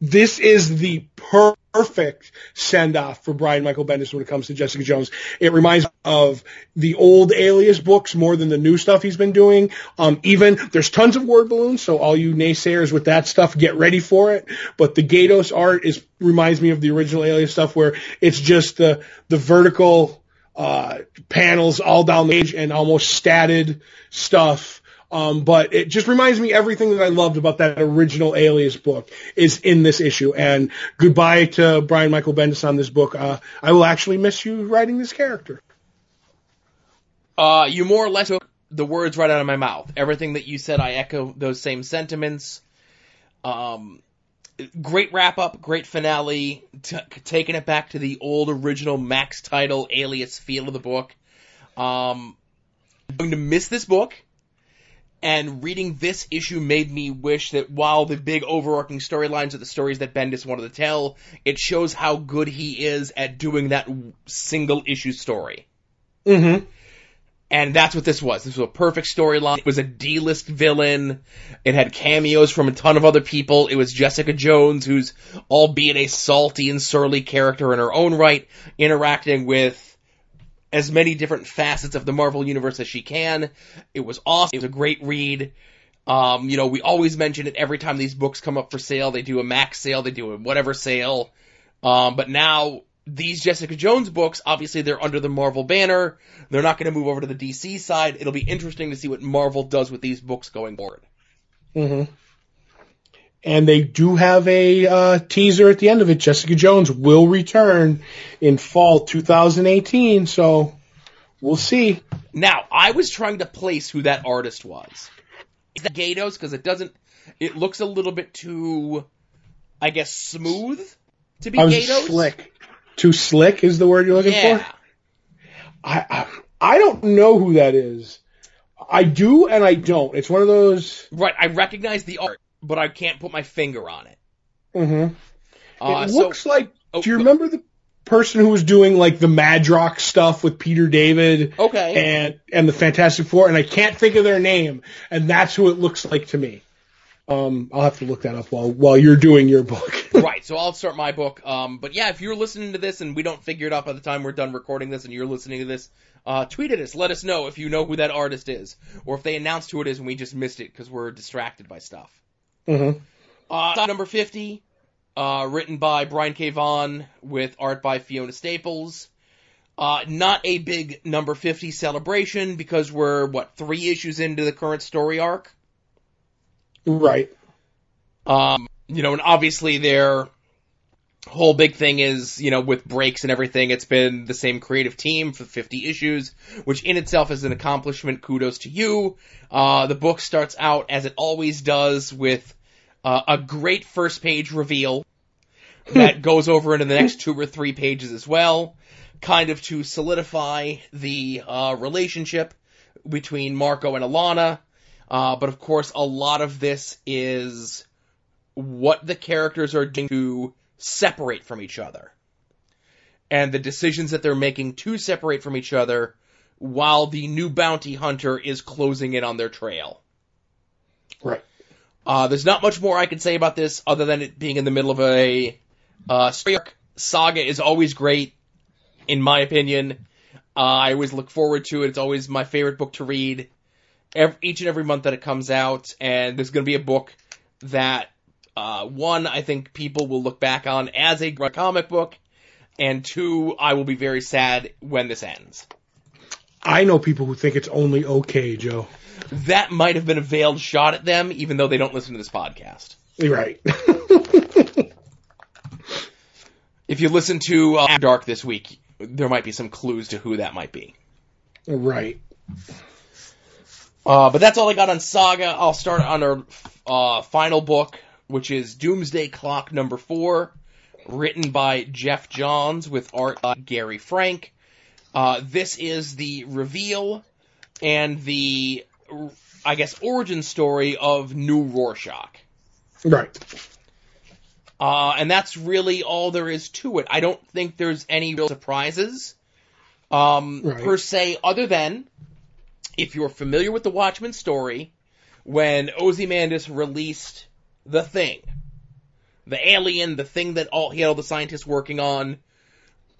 this is the per- perfect send-off for Brian Michael Bendis when it comes to Jessica Jones. It reminds me of the old Alias books more than the new stuff he's been doing. Um, even there's tons of word balloons, so all you naysayers with that stuff, get ready for it. But the Gaydos art is reminds me of the original Alias stuff, where it's just the the vertical uh panels all down the page and almost statted stuff. Um, but it just reminds me everything that I loved about that original Alias book is in this issue. And goodbye to Brian Michael Bendis on this book. Uh, I will actually miss you writing this character. Uh, you more or less took the words right out of my mouth. Everything that you said, I echo those same sentiments. Um, great wrap-up, great finale, t- taking it back to the old original Max title, Alias feel of the book. Um, I'm going to miss this book, and reading this issue made me wish that while the big overarching storylines are the stories that Bendis wanted to tell, it shows how good he is at doing that single issue story. Mm-hmm. And that's what this was. This was a perfect storyline. It was a D-list villain. It had cameos from a ton of other people. It was Jessica Jones, who's, albeit a salty and surly character in her own right, interacting with as many different facets of the Marvel Universe as she can. It was awesome. It was a great read. Um, you know, we always mention it every time these books come up for sale. They do a Max sale. They do a whatever sale. Um, but now... These Jessica Jones books, obviously they're under the Marvel banner. They're not going to move over to the D C side. It'll be interesting to see what Marvel does with these books going forward. Mm-hmm. And they do have a uh, teaser at the end of it. Jessica Jones will return in fall two thousand eighteen, so we'll see. Now, I was trying to place who that artist was. Is that Gaydos? Because it doesn't... It looks a little bit too, I guess, smooth to be Gaydos. Slick. Too slick is the word you're looking yeah. for? I, I I don't know who that is. I do and I don't. It's one of those... Right, I recognize the art, but I can't put my finger on it. Mm-hmm. Uh, it looks so, like... Oh, do you remember the person who was doing, like, the Madrox stuff with Peter David? Okay. And, and the Fantastic Four? And I can't think of their name, and that's who it looks like to me. Um, I'll have to look that up while while you're doing your book. Right, so I'll start my book. Um, but yeah, if you're listening to this and we don't figure it out by the time we're done recording this and you're listening to this, uh, tweet at us. Let us know if you know who that artist is or if they announced who it is and we just missed it because we're distracted by stuff. Mm-hmm. Uh, number fifty, uh, written by Brian K. Vaughan with art by Fiona Staples. Uh, not a big number fifty celebration because we're, what, three issues into the current story arc? Right. Um, you know, and obviously their whole big thing is, you know, with breaks and everything, it's been the same creative team for fifty issues, which in itself is an accomplishment. Kudos to you. Uh, the book starts out, as it always does, with uh, a great first page reveal that goes over into the next two or three pages as well, kind of to solidify the uh, relationship between Marco and Alana. Uh, but of course, a lot of this is what the characters are doing to separate from each other. And the decisions that they're making to separate from each other while the new bounty hunter is closing in on their trail. Right. Uh, there's not much more I can say about this other than it being in the middle of a uh, story arc. Saga is always great, in my opinion. Uh, I always look forward to it. It's always my favorite book to read. Every, each and every month that it comes out, and there's going to be a book that, uh, one, I think people will look back on as a comic book, and two, I will be very sad when this ends. I know people who think it's only okay, Joe. That might have been a veiled shot at them, even though they don't listen to this podcast. You're right. If you listen to uh, After Dark this week, there might be some clues to who that might be. Right. Uh, but that's all I got on Saga. I'll start on our uh, final book, which is Doomsday Clock number four, written by Geoff Johns with art by Gary Frank. Uh, this is the reveal and the, I guess, origin story of New Rorschach. Right. Uh, and that's really all there is to it. I don't think there's any real surprises um, right. per se, other than... If you're familiar with the Watchmen story, when Ozymandias released the thing, the alien, the thing that all, he had all the scientists working on,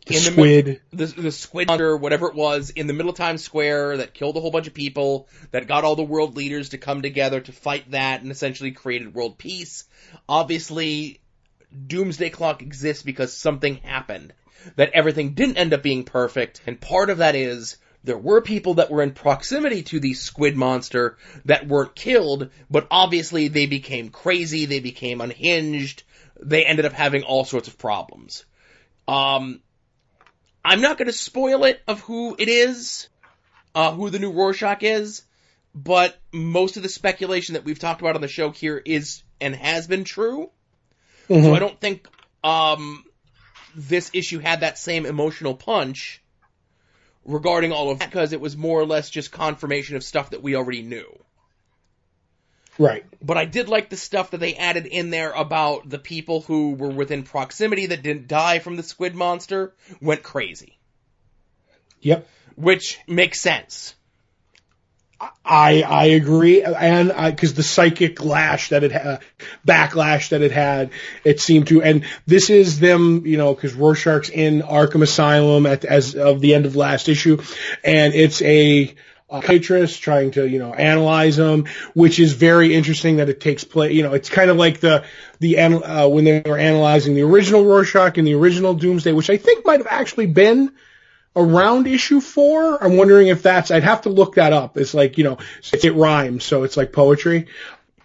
the in squid, the, the, the squid hunter, whatever it was, in the middle of Times Square that killed a whole bunch of people, that got all the world leaders to come together to fight that and essentially created world peace. Obviously, Doomsday Clock exists because something happened, that everything didn't end up being perfect, and part of that is there were people that were in proximity to the squid monster that weren't killed, but obviously they became crazy, they became unhinged, they ended up having all sorts of problems. Um, I'm not going to spoil it of who it is, uh, who the new Rorschach is, but most of the speculation that we've talked about on the show here is and has been true. Mm-hmm. So I don't think um, this issue had that same emotional punch regarding all of that, because it was more or less just confirmation of stuff that we already knew. Right. But I did like the stuff that they added in there about the people who were within proximity that didn't die from the squid monster went crazy. Yep. Which makes sense. I I agree, and because the psychic lash that it had, backlash that it had, it seemed to, and this is them, you know, because Rorschach's in Arkham Asylum at as of the end of last issue, and it's a psychiatrist trying to, you know, analyze them, which is very interesting that it takes place. You know, it's kind of like the the uh, when they were analyzing the original Rorschach and the original Doomsday, which I think might have actually been around issue four. I'm wondering if that's, I'd have to look that up. It's like, you know, it rhymes, so it's like poetry.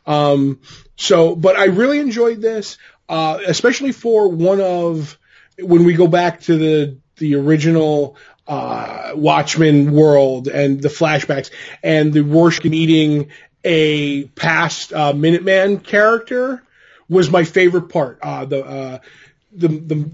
Um, so, but I really enjoyed this, uh, especially for one of, when we go back to the, the original, uh, Watchmen world and the flashbacks and the Rorschach meeting a past, uh, Minuteman character was my favorite part. Uh, the, uh, the, the,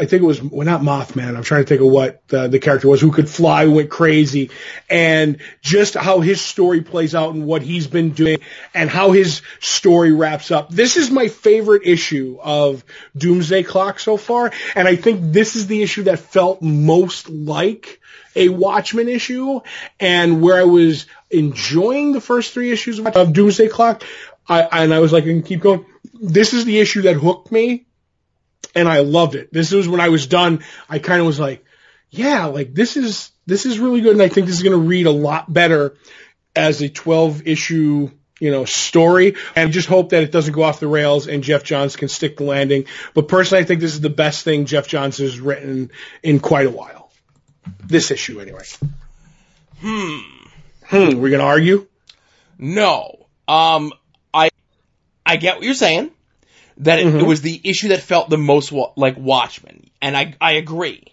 I think it was, well, not Mothman. I'm trying to think of what uh, the character was who could fly, went crazy, and just how his story plays out and what he's been doing and how his story wraps up. This is my favorite issue of Doomsday Clock so far, and I think this is the issue that felt most like a Watchmen issue, and where I was enjoying the first three issues of Doomsday Clock, I, and I was like, I can keep going. This is the issue that hooked me. And I loved it. This was when I was done. I kind of was like, yeah, like this is, this is really good. And I think this is going to read a lot better as a twelve issue, you know, story. And just hope that it doesn't go off the rails and Geoff Johns can stick the landing. But personally, I think this is the best thing Geoff Johns has written in quite a while. This issue anyway. Hmm. Hmm. We're going to argue? No. Um, I, I get what you're saying. That it, mm-hmm. it was the issue that felt the most wa- like Watchmen. And I, I agree.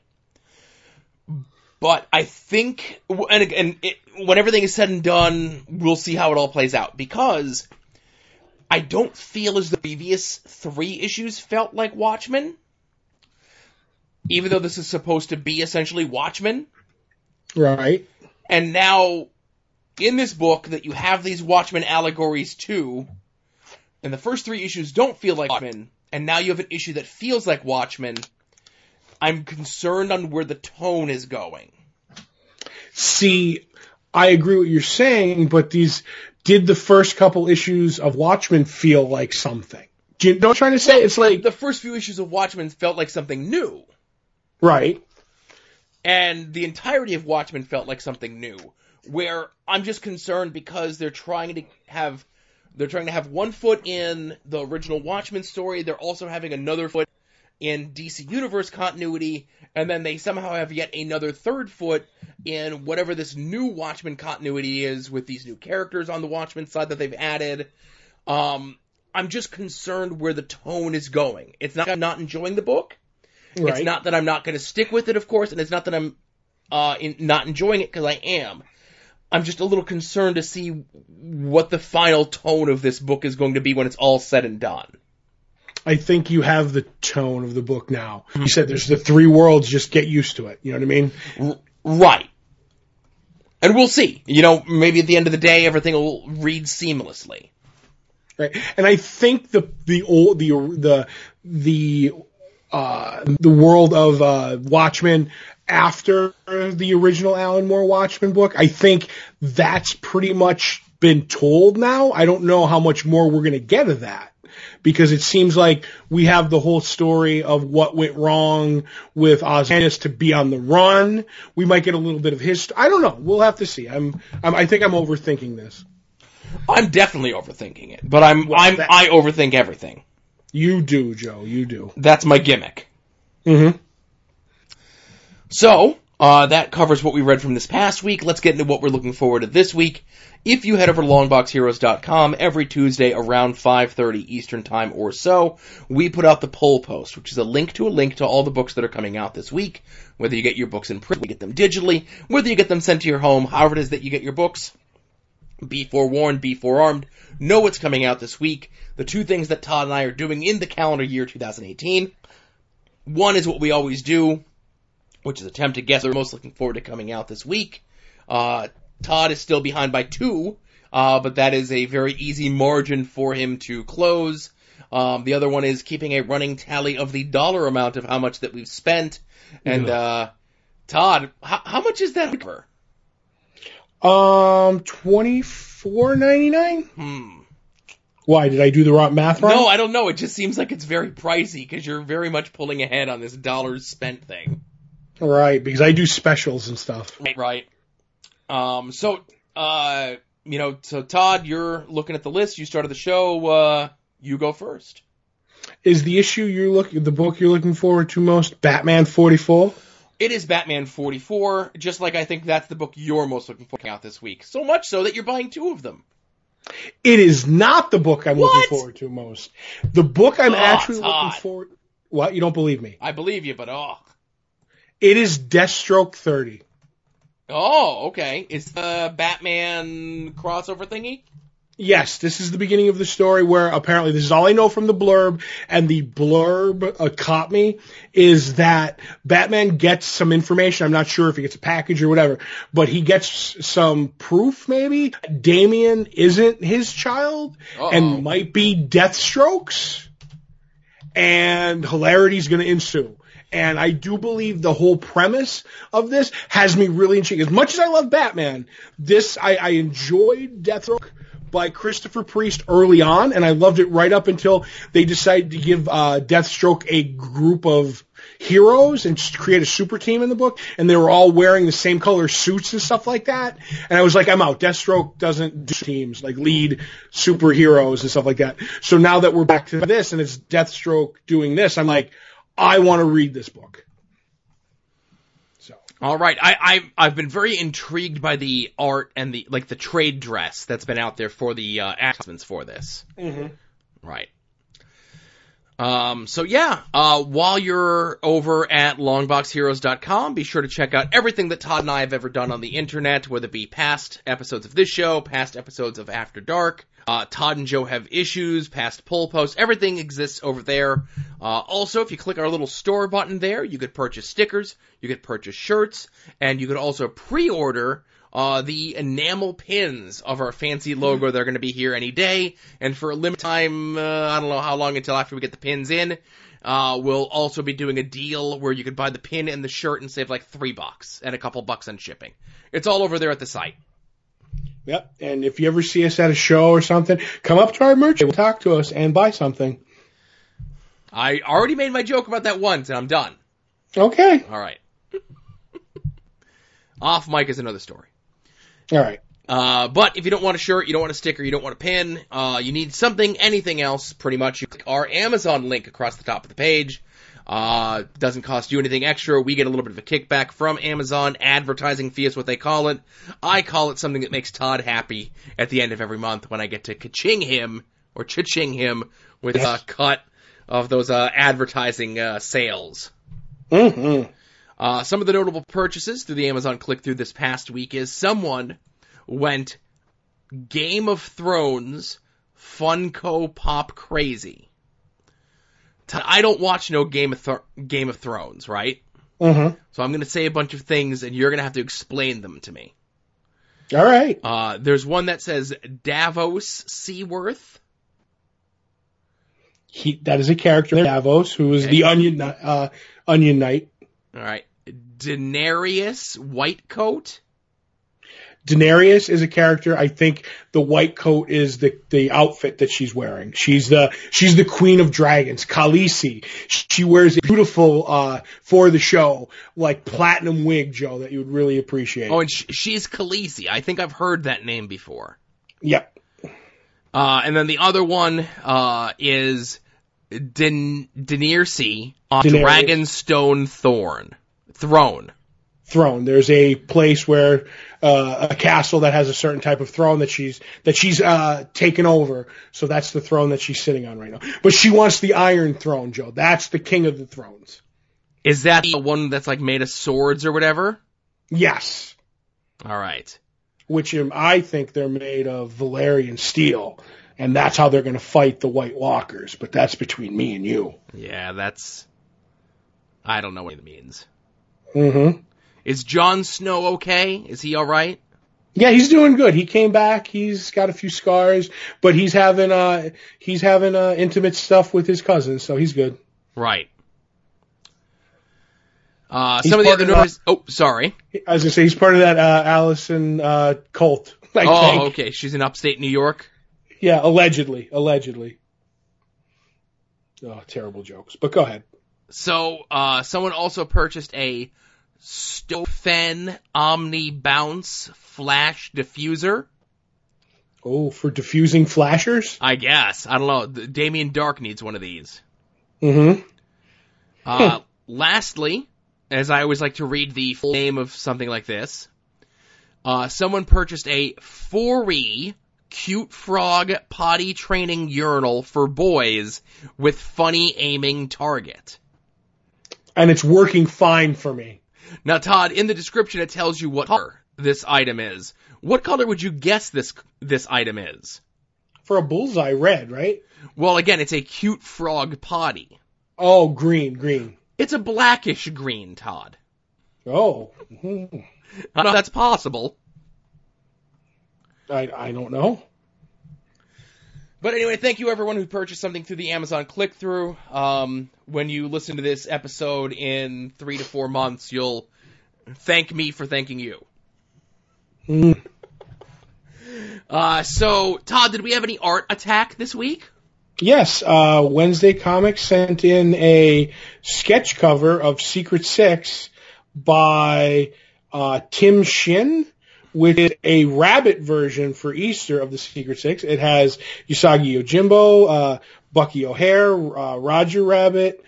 But I think, and, and it, when everything is said and done, we'll see how it all plays out. Because I don't feel as the previous three issues felt like Watchmen. Even though this is supposed to be essentially Watchmen. Right. And now, in this book, that you have these Watchmen allegories too. And the first three issues don't feel like Watchmen, and now you have an issue that feels like Watchmen. I'm concerned on where the tone is going. See, I agree with what you're saying, but these did the first couple issues of Watchmen feel like something? Do you know what I'm trying to say? Well, it's like the first few issues of Watchmen felt like something new. Right. And the entirety of Watchmen felt like something new, where I'm just concerned because they're trying to have... They're trying to have one foot in the original Watchmen story. They're also having another foot in D C Universe continuity. And then they somehow have yet another third foot in whatever this new Watchmen continuity is with these new characters on the Watchmen side that they've added. Um, I'm just concerned where the tone is going. It's not that I'm not enjoying the book. Right. It's not that I'm not going to stick with it, of course. And it's not that I'm uh, in, not enjoying it, because I am. I'm just a little concerned to see what the final tone of this book is going to be when it's all said and done. I think you have the tone of the book now. You said there's the three worlds, just get used to it. You know what I mean? R- right. And we'll see. You know, maybe at the end of the day, everything will read seamlessly. Right. And I think the, the old, the, the, the, uh, the world of, uh, Watchmen, after the original Alan Moore Watchmen book, I think that's pretty much been told now. I don't know how much more we're going to get of that, because it seems like we have the whole story of what went wrong with Ozymandias to be on the run. We might get a little bit of his. I don't know. We'll have to see. I'm, I'm I think I'm overthinking this. I'm definitely overthinking it, but I'm well, I'm that, I overthink everything. You do, Joe. You do. That's my gimmick. Mm-hmm. So, Uh, that covers what we read from this past week. Let's get into what we're looking forward to this week. If you head over to long box heroes dot com every Tuesday around five thirty Eastern Time or so, we put out the poll post, which is a link to a link to all the books that are coming out this week. Whether you get your books in print, you get them digitally, whether you get them sent to your home, however it is that you get your books, be forewarned, be forearmed. Know what's coming out this week. The two things that Todd and I are doing in the calendar year twenty eighteen. One is what we always do, which is attempt to guess what we're most looking forward to coming out this week. Uh, Todd is still behind by two, uh, but that is a very easy margin for him to close. Um, the other one is keeping a running tally of the dollar amount of how much that we've spent. And, uh, Todd, how, how much is that cover? Um, twenty-four ninety-nine? Hmm. Why, did I do the wrong math right? No, I don't know. It just seems like it's very pricey because you're very much pulling ahead on this dollars spent thing. Right, because I do specials and stuff. Right, right. Um, so, uh, you know, so Todd, you're looking at the list. You started the show. Uh, you go first. Is the issue you're looking, the book you're looking forward to most, Batman forty-four? It is Batman forty-four. Just like I think that's the book you're most looking forward to out this week. So much so that you're buying two of them. It is not the book I'm what? looking forward to most. The book I'm oh, actually Todd. looking forward. What? You don't believe me? I believe you, but oh. It is Deathstroke thirty. Oh, okay. Is the Batman crossover thingy? Yes, this is the beginning of the story where apparently this is all I know from the blurb, and the blurb uh, caught me, is that Batman gets some information. I'm not sure if he gets a package or whatever, but he gets some proof maybe. Damian isn't his child Uh-oh. and might be Deathstroke's, and hilarity's going to ensue. And I do believe the whole premise of this has me really intrigued. As much as I love Batman, this I, I enjoyed Deathstroke by Christopher Priest early on, and I loved it right up until they decided to give uh, Deathstroke a group of heroes and just create a super team in the book, and they were all wearing the same color suits and stuff like that. And I was like, I'm out. Deathstroke doesn't do teams, like lead superheroes and stuff like that. So now that we're back to this and it's Deathstroke doing this, I'm like, I want to read this book. So. All right. I, I, I've been very intrigued by the art and the, like, the trade dress that's been out there for the, uh, announcements for this. Mm-hmm. Right. Um, so yeah, uh, while you're over at long box heroes dot com, be sure to check out everything that Todd and I have ever done on the internet, whether it be past episodes of this show, past episodes of After Dark. Uh, Todd and Joe have issues, past poll posts, everything exists over there. Uh, also, if you click our little store button there, you could purchase stickers, you could purchase shirts, and you could also pre-order, uh, the enamel pins of our fancy logo. They're gonna be here any day, and for a limited time, uh, I don't know how long until after we get the pins in, uh, we'll also be doing a deal where you could buy the pin and the shirt and save like three bucks and a couple bucks on shipping. It's all over there at the site. Yep, and if you ever see us at a show or something, come up to our merch table, talk to us, and buy something. I already made my joke about that once, and I'm done. Okay. All right. Off mic is another story. All right. Uh, but if you don't want a shirt, you don't want a sticker, you don't want a pin, uh, you need something, anything else, pretty much, you click our Amazon link across the top of the page. Uh, doesn't cost you anything extra. We get a little bit of a kickback from Amazon. Advertising fee is what they call it. I call it something that makes Todd happy at the end of every month when I get to ka-ching him, or cha-ching him, with a cut of those, uh, advertising, uh, sales. Mm-hmm. Uh, some of the notable purchases through the Amazon click-through this past week is someone went Game of Thrones Funko Pop crazy. I don't watch no Game of Th- Game of Thrones, right? Mm-hmm. So I'm going to say a bunch of things, and you're going to have to explain them to me. All right. Uh, there's one that says Davos Seaworth. He, that is a character, Davos, who is okay. the Onion uh, Onion Knight. All right. Daenerys Whitecoat. Daenerys is a character. I think the white coat is the, the outfit that she's wearing. She's the, she's the queen of dragons, Khaleesi. She wears a beautiful, uh, for the show, like platinum wig, Joe, that you would really appreciate. Oh, and sh- she's Khaleesi. I think I've heard that name before. Yep. Uh, and then the other one, uh, is Daenerys on Daenerys. Dragonstone Thorn, Throne. throne. There's a place where uh, a castle that has a certain type of throne that she's that she's uh, taken over. So that's the throne that she's sitting on right now. But she wants the Iron Throne, Joe. That's the king of the thrones. Is that the one that's like made of swords or whatever? Yes. All right. Which um, I think they're made of Valyrian steel, and that's how they're going to fight the White Walkers. But that's between me and you. Yeah, that's. I don't know what it means. Mm-hmm. Is Jon Snow okay? Is he all right? Yeah, he's doing good. He came back. He's got a few scars, but he's having uh he's having uh, intimate stuff with his cousins, so he's good. Right. Uh, some of the other numbers. Uh, oh, sorry. I was gonna say he's part of that uh, Allison uh, cult. I oh, think. Okay. She's in upstate New York. Yeah, allegedly, allegedly. Oh, terrible jokes. But go ahead. So, uh, someone also purchased a Stofen Omni Bounce Flash Diffuser. Oh, for diffusing flashers? I guess. I don't know. Damien Dark needs one of these. Mm-hmm. Uh, hmm. Lastly, as I always like to read the full name of something like this, uh, someone purchased a Fori Cute Frog Potty Training Urinal for boys with funny aiming target. And it's working fine for me. Now, Todd, in the description, it tells you what color this item is. What color would you guess this this item is? For a bullseye, red, right? Well, again, it's a cute frog potty. Oh, green, green. It's a blackish green, Todd. Oh. Mm-hmm. I don't know if that's possible. I I don't know. But anyway, thank you everyone who purchased something through the Amazon click-through. Um, when you listen to this episode in three to four months, you'll thank me for thanking you. Mm. Uh, so, Todd, did we have any art attack this week? Yes. Uh, Wednesday Comics sent in a sketch cover of Secret Six by uh, Tim Shin, which is a rabbit version for Easter of the Secret Six. It has Usagi Yojimbo, uh, Bucky O'Hare, uh, Roger Rabbit,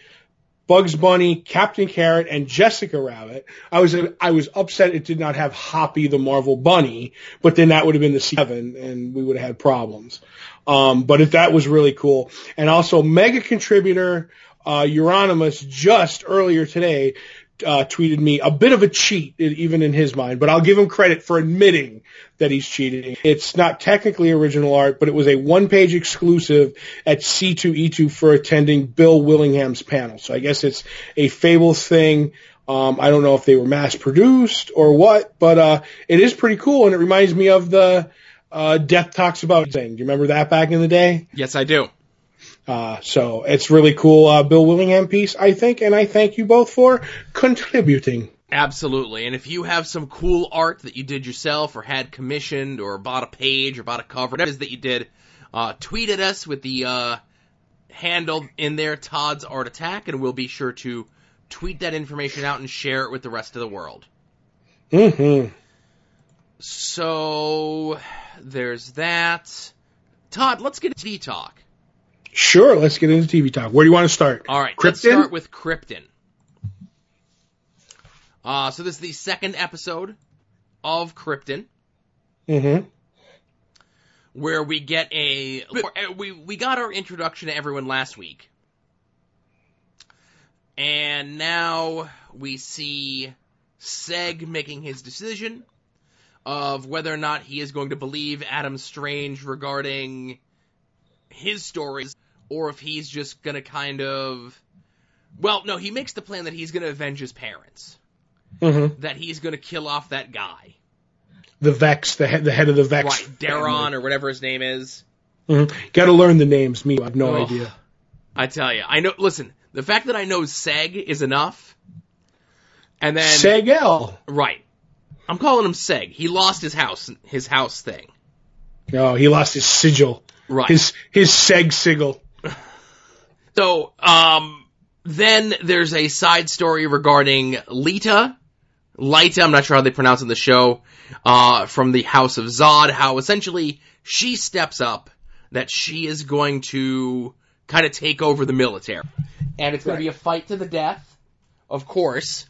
Bugs Bunny, Captain Carrot, and Jessica Rabbit. I was I was upset it did not have Hoppy the Marvel Bunny, but then that would have been the seven, and we would have had problems. Um, but it, that was really cool. And also, mega contributor uh, Euronymous just earlier today Uh, tweeted me a bit of a cheat, even in his mind, but I'll give him credit for admitting that he's cheating. It's not technically original art, but it was a one-page exclusive at C two E two for attending Bill Willingham's panel. So I guess it's a Fables thing. Um, I don't know if they were mass-produced or what, but uh, it is pretty cool, and it reminds me of the uh, Death Talks About thing. Do you remember that back in the day? Yes, I do. Uh, so it's really cool, uh, Bill Willingham piece, I think, and I thank you both for contributing. Absolutely. And if you have some cool art that you did yourself or had commissioned or bought a page or bought a cover, whatever it is that you did, uh, tweet at us with the, uh, handle in there, Todd's Art Attack, and we'll be sure to tweet that information out and share it with the rest of the world. Mm-hmm. So there's that. Todd, let's get into T-Talk. Sure, let's get into T V talk. Where do you want to start? All right, Krypton? Let's start with Krypton. Uh, so this is the second episode of Krypton. Mm-hmm. Where we get a... We, we got our introduction to everyone last week. And now we see Seg making his decision of whether or not he is going to believe Adam Strange regarding his stories, or if he's just going to kind of... Well, no, he makes the plan that he's going to avenge his parents. Mm-hmm. That he's going to kill off that guy. The Vex, the head, the head of the Vex. Right, Daron, or whatever his name is. Mm-hmm. Got to learn the names, me. I have no oh, idea. I tell you, I know... Listen, the fact that I know Seg is enough. And then... Segel! Right. I'm calling him Seg. He lost his house, his house thing. No, oh, he lost his sigil. Right. His, his Seg Sigil. So, um, then there's a side story regarding Lita. Lita, I'm not sure how they pronounce it in the show, uh, from the House of Zod, how essentially she steps up that she is going to kind of take over the military. And it's going right. to be a fight to the death, of course.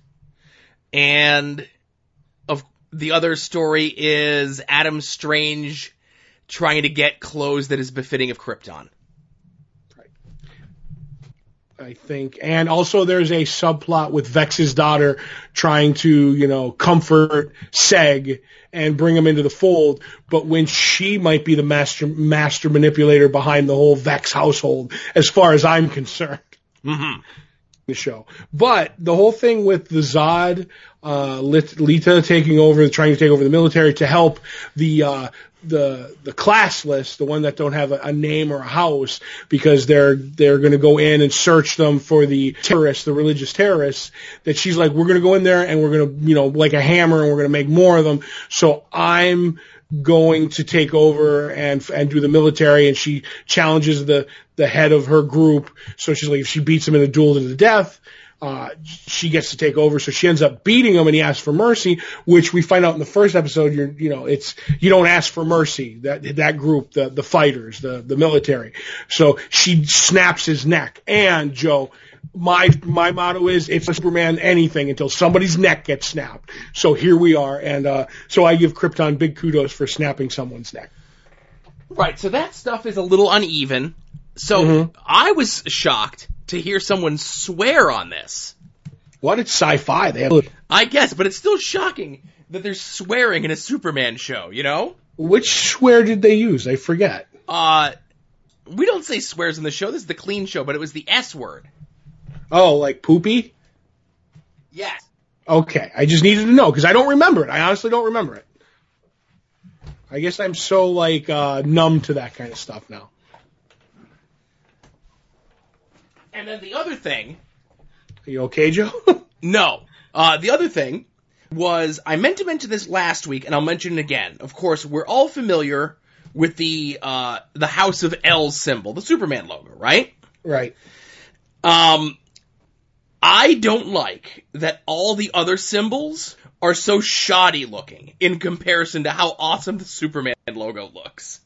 And The other story is Adam Strange trying to get clothes that is befitting of Krypton. Right. I think. And also there's a subplot with Vex's daughter trying to, you know, comfort Seg and bring him into the fold. But when she might be the master master manipulator behind the whole Vex household, as far as I'm concerned. Mm-hmm. The show. But the whole thing with the Zod, uh, Lita taking over, trying to take over the military to help the, uh, the, the classless, the one that don't have a, a name or a house, because they're, they're going to go in and search them for the terrorists, the religious terrorists, that she's like, we're going to go in there and we're going to, you know, like a hammer, and we're going to make more of them. So I'm going to take over and and do the military, and she challenges the the head of her group. So she's like, if she beats him in a duel to the death, uh she gets to take over. So she ends up beating him, and he asks for mercy, which we find out in the first episode. You're, you know, it's, you don't ask for mercy. That that group, the the fighters, the the military. So she snaps his neck. And Joe, my my motto is, it's Superman anything until somebody's neck gets snapped. So here we are, and uh so I give Krypton big kudos for snapping someone's neck. Right, so that stuff is a little uneven. So mm-hmm. I was shocked to hear someone swear on this. What? It's sci-fi. They have... I guess, but it's still shocking that they're swearing in a Superman show, you know? Which swear did they use? I forget. Uh, we don't say swears in the show. This is the clean show, but it was the S word. Oh, like poopy? Yes. Okay, I just needed to know, because I don't remember it. I honestly don't remember it. I guess I'm so, like, uh, numb to that kind of stuff now. And then the other thing... Are you okay, Joe? No. Uh, the other thing was, I meant to mention this last week, and I'll mention it again. Of course, we're all familiar with the, uh, the House of L symbol, the Superman logo, right? Right. Um... I don't like that all the other symbols are so shoddy looking in comparison to how awesome the Superman logo looks.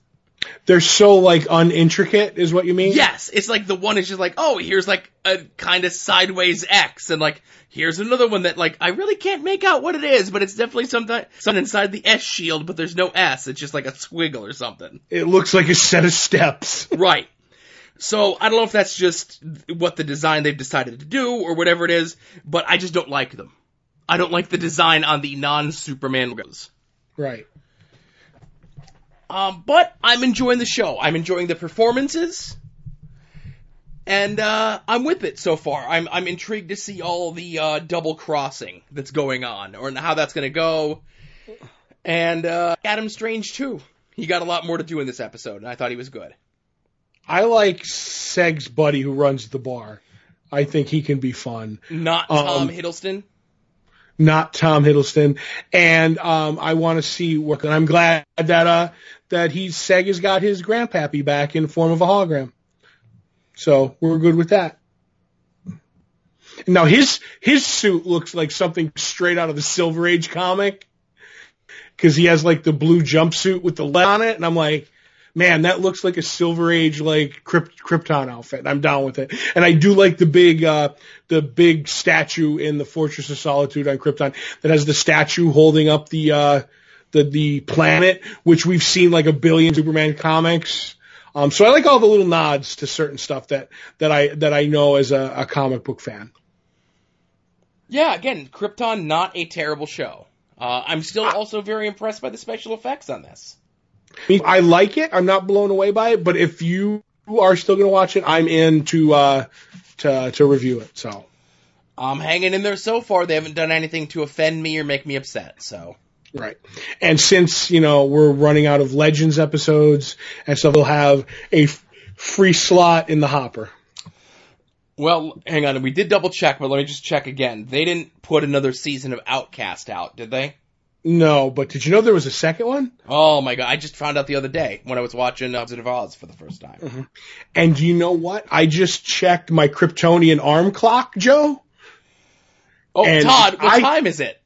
They're so, like, unintricate is what you mean? Yes. It's like the one is just like, oh, here's like a kind of sideways X, and like, here's another one that, like, I really can't make out what it is, but it's definitely something, something inside the S shield, but there's no S. It's just like a squiggle or something. It looks like a set of steps. Right. So, I don't know if that's just what the design they've decided to do or whatever it is, but I just don't like them. I don't like the design on the non-Superman logos. Right. Um, but I'm enjoying the show. I'm enjoying the performances, and uh, I'm with it so far. I'm I'm intrigued to see all the uh, double crossing that's going on, or how that's going to go. And uh, Adam Strange, too. He got a lot more to do in this episode, and I thought he was good. I like Seg's buddy who runs the bar. I think he can be fun. Not Tom um, Hiddleston? Not Tom Hiddleston. And um, I want to see what... And I'm glad that uh, that he, Seg has got his grandpappy back in the form of a hologram. So we're good with that. Now, his his suit looks like something straight out of the Silver Age comic, because he has, like, the blue jumpsuit with the lead on it. And I'm like... Man, that looks like a Silver Age, like, Krypt- Krypton outfit, and I'm down with it. And I do like the big, uh, the big statue in the Fortress of Solitude on Krypton that has the statue holding up the, uh, the, the planet, which we've seen like a billion Superman comics. Um, so I like all the little nods to certain stuff that, that I, that I know as a, a comic book fan. Yeah, again, Krypton, not a terrible show. Uh, I'm still I- also very impressed by the special effects on this. I like it. I'm not blown away by it, but if you are still going to watch it, I'm in to uh, to to review it. So I'm hanging in there so far. They haven't done anything to offend me or make me upset. So right. And since, you know, we're running out of Legends episodes, and so they'll have a f- free slot in the hopper. Well, hang on. We did double check, but let me just check again. They didn't put another season of Outcast out, did they? No, but did you know there was a second one? Oh, my God. I just found out the other day when I was watching Wizard of Oz for the first time. Mm-hmm. And do you know what? I just checked my Kryptonian arm clock, Joe. Oh, and Todd, what I, time is it?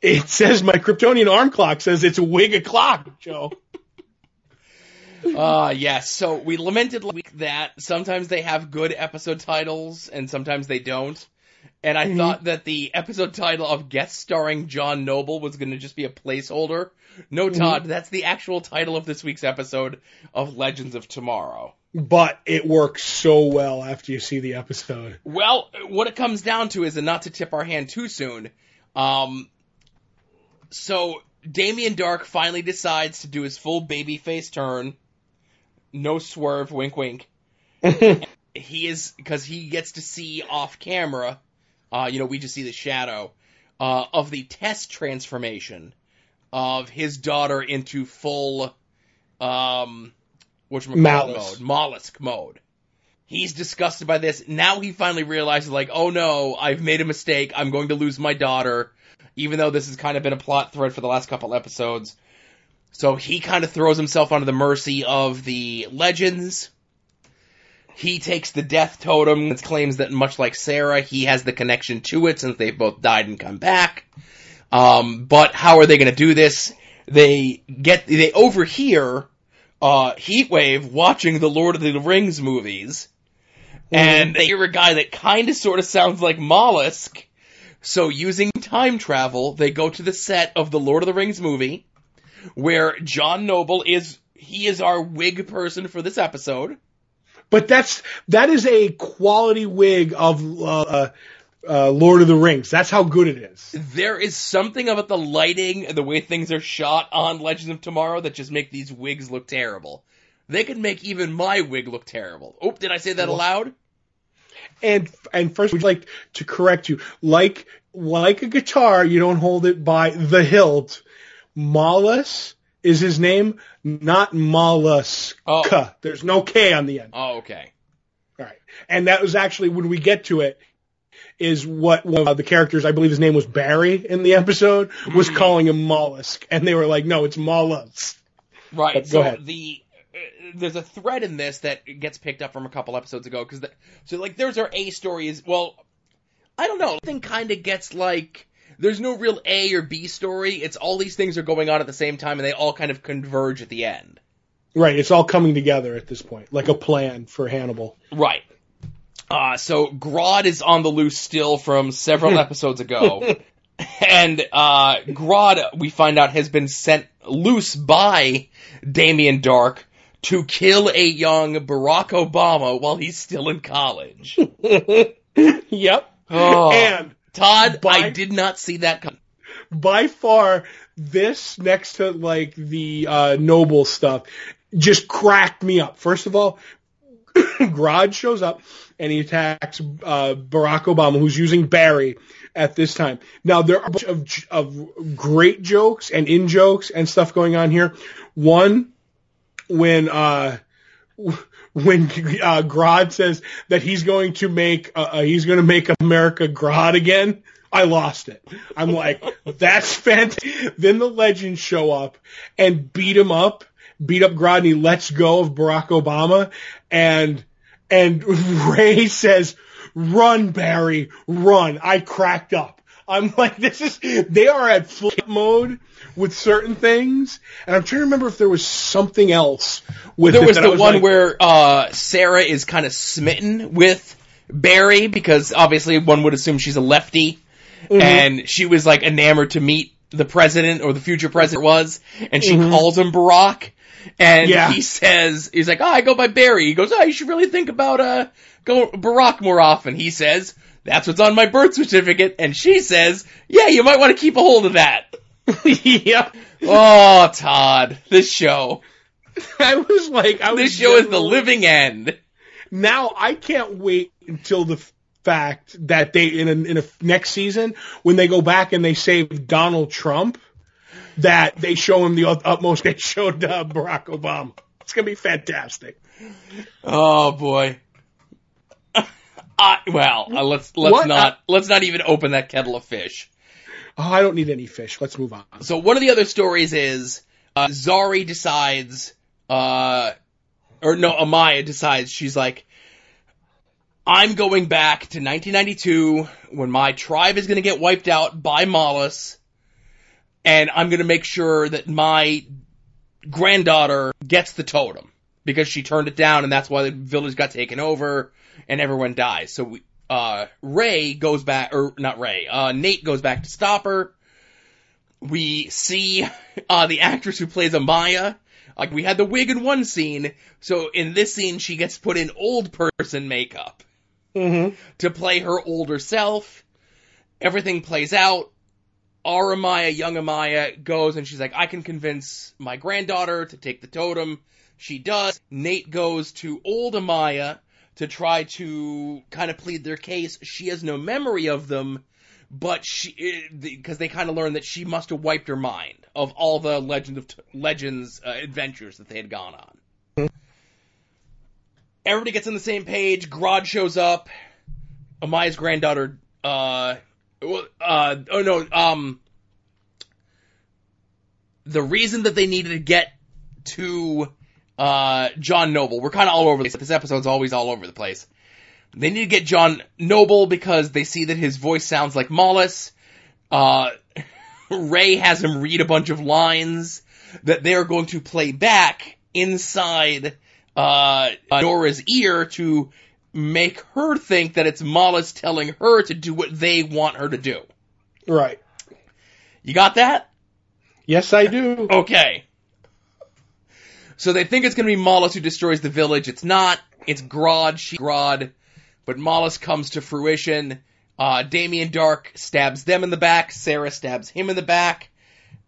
It says my Kryptonian arm clock says it's a wig o'clock, Joe. Ah, uh, yes. Yeah, so we lamented last week that sometimes they have good episode titles and sometimes they don't. And I mm-hmm. thought that the episode title of Guest Starring John Noble was going to just be a placeholder. No, Todd, mm-hmm. that's the actual title of this week's episode of Legends of Tomorrow. But it works so well after you see the episode. Well, what it comes down to is, and not to tip our hand too soon, um, so Damien Dark finally decides to do his full babyface turn. No swerve, wink, wink. He is, because he gets to see off camera, uh, you know, we just see the shadow, uh, of the test transformation of his daughter into full, um, whatchamacallit mollusk. mode, mollusk mode. He's disgusted by this. Now he finally realizes, like, oh no, I've made a mistake. I'm going to lose my daughter, even though this has kind of been a plot thread for the last couple episodes. So he kind of throws himself under the mercy of the legends. He takes the death totem and claims that, much like Sarah, he has the connection to it since they've both died and come back. Um, but how are they going to do this? They get, they overhear, uh, Heatwave watching the Lord of the Rings movies. Mm. And they hear a guy that kind of sort of sounds like Mollusk. So using time travel, they go to the set of the Lord of the Rings movie where John Noble is, he is our wig person for this episode. But that's, that is a quality wig of, uh, uh, Lord of the Rings. That's how good it is. There is something about the lighting and the way things are shot on Legends of Tomorrow that just make these wigs look terrible. They could make even my wig look terrible. Oh, did I say that aloud? And, and first we'd like to correct you. Like, like a guitar, you don't hold it by the hilt. Mollus is his name, not Mollusk. Oh. There's no K on the end. Oh, okay. All right. And that was actually, when we get to it, is what one of the characters, I believe his name was Barry in the episode, was calling him Mollusk. And they were like, no, it's Mollusk. Right. But so go ahead. The, uh, there's a thread in this that gets picked up from a couple episodes ago. Cause the, so, like, there's our A story is, well, I don't know. Nothing kind of gets, like... There's no real A or B story. It's all these things are going on at the same time, and they all kind of converge at the end. Right. It's all coming together at this point, like a plan for Hannibal. Right. Uh, so Grodd is on the loose still from several episodes ago. And uh, Grodd, we find out, has been sent loose by Damien Dark to kill a young Barack Obama while he's still in college. Yep. Oh. And... Todd, by, I did not see that coming. By far, this next to, like, the uh, Noble stuff just cracked me up. First of all, Grodd shows up and he attacks uh, Barack Obama, who's using Barry at this time. Now, there are a bunch of, of great jokes and in-jokes and stuff going on here. One, when... Uh, When uh, Grodd says that he's going to make uh, he's going to make America Grodd again, I lost it. I'm like, that's fantastic. Then the legends show up and beat him up, beat up Grodd, and he lets go of Barack Obama. And and Ray says, "Run, Barry, run!" I cracked up. I'm like, this is, they are at flip mode with certain things. And I'm trying to remember if there was something else with there it. There was the was one like, where, uh, Sarah is kind of smitten with Barry because obviously one would assume she's a lefty. Mm-hmm. And she was like enamored to meet the president or the future president was. And she mm-hmm. calls him Barack. And yeah. he says, he's like, oh, I go by Barry. He goes, oh, you should really think about, uh, go Barack more often. He says, that's what's on my birth certificate. And she says, yeah, you might want to keep a hold of that. Yeah. Oh, Todd, this show. I was like, I this was show is the living end. Now I can't wait until the fact that they, in a, in a next season, when they go back and they save Donald Trump, that they show him the utmost they showed uh, Barack Obama. It's going to be fantastic. Oh boy. Uh, well, uh, let's let's what? not let's not even open that kettle of fish. Oh, I don't need any fish. Let's move on. So one of the other stories is uh, Zari decides, uh, or no, Amaya decides. She's like, I'm going back to nineteen ninety-two when my tribe is going to get wiped out by Mollus, and I'm going to make sure that my granddaughter gets the totem because she turned it down, and that's why the village got taken over. And everyone dies. So we, uh, Ray goes back, or not Ray, uh, Nate goes back to stop her. We see, uh, the actress who plays Amaya. Like, we had the wig in one scene, so in this scene she gets put in old person makeup. Mm-hmm. To play her older self. Everything plays out. Our Amaya, young Amaya, goes and she's like, I can convince my granddaughter to take the totem. She does. Nate goes to old Amaya to try to kind of plead their case. She has no memory of them, but she, because they kind of learn that she must have wiped her mind of all the Legend of Legends uh, adventures that they had gone on. Mm-hmm. Everybody gets on the same page. Grodd shows up. Amaya's granddaughter, uh, uh, oh no, um, the reason that they needed to get to, uh, John Noble, we're kind of all over the place. This episode's always all over the place. They need to get John Noble because they see that his voice sounds like Mollus. Uh, Ray has him read a bunch of lines that they are going to play back inside, uh, Nora's ear to make her think that it's Mollus telling her to do what they want her to do. Right. You got that? Yes, I do. Okay. So they think it's going to be Mollus who destroys the village. It's not. It's Grodd. She Grodd. But Mollus comes to fruition. Uh, Damien Dark stabs them in the back. Sarah stabs him in the back.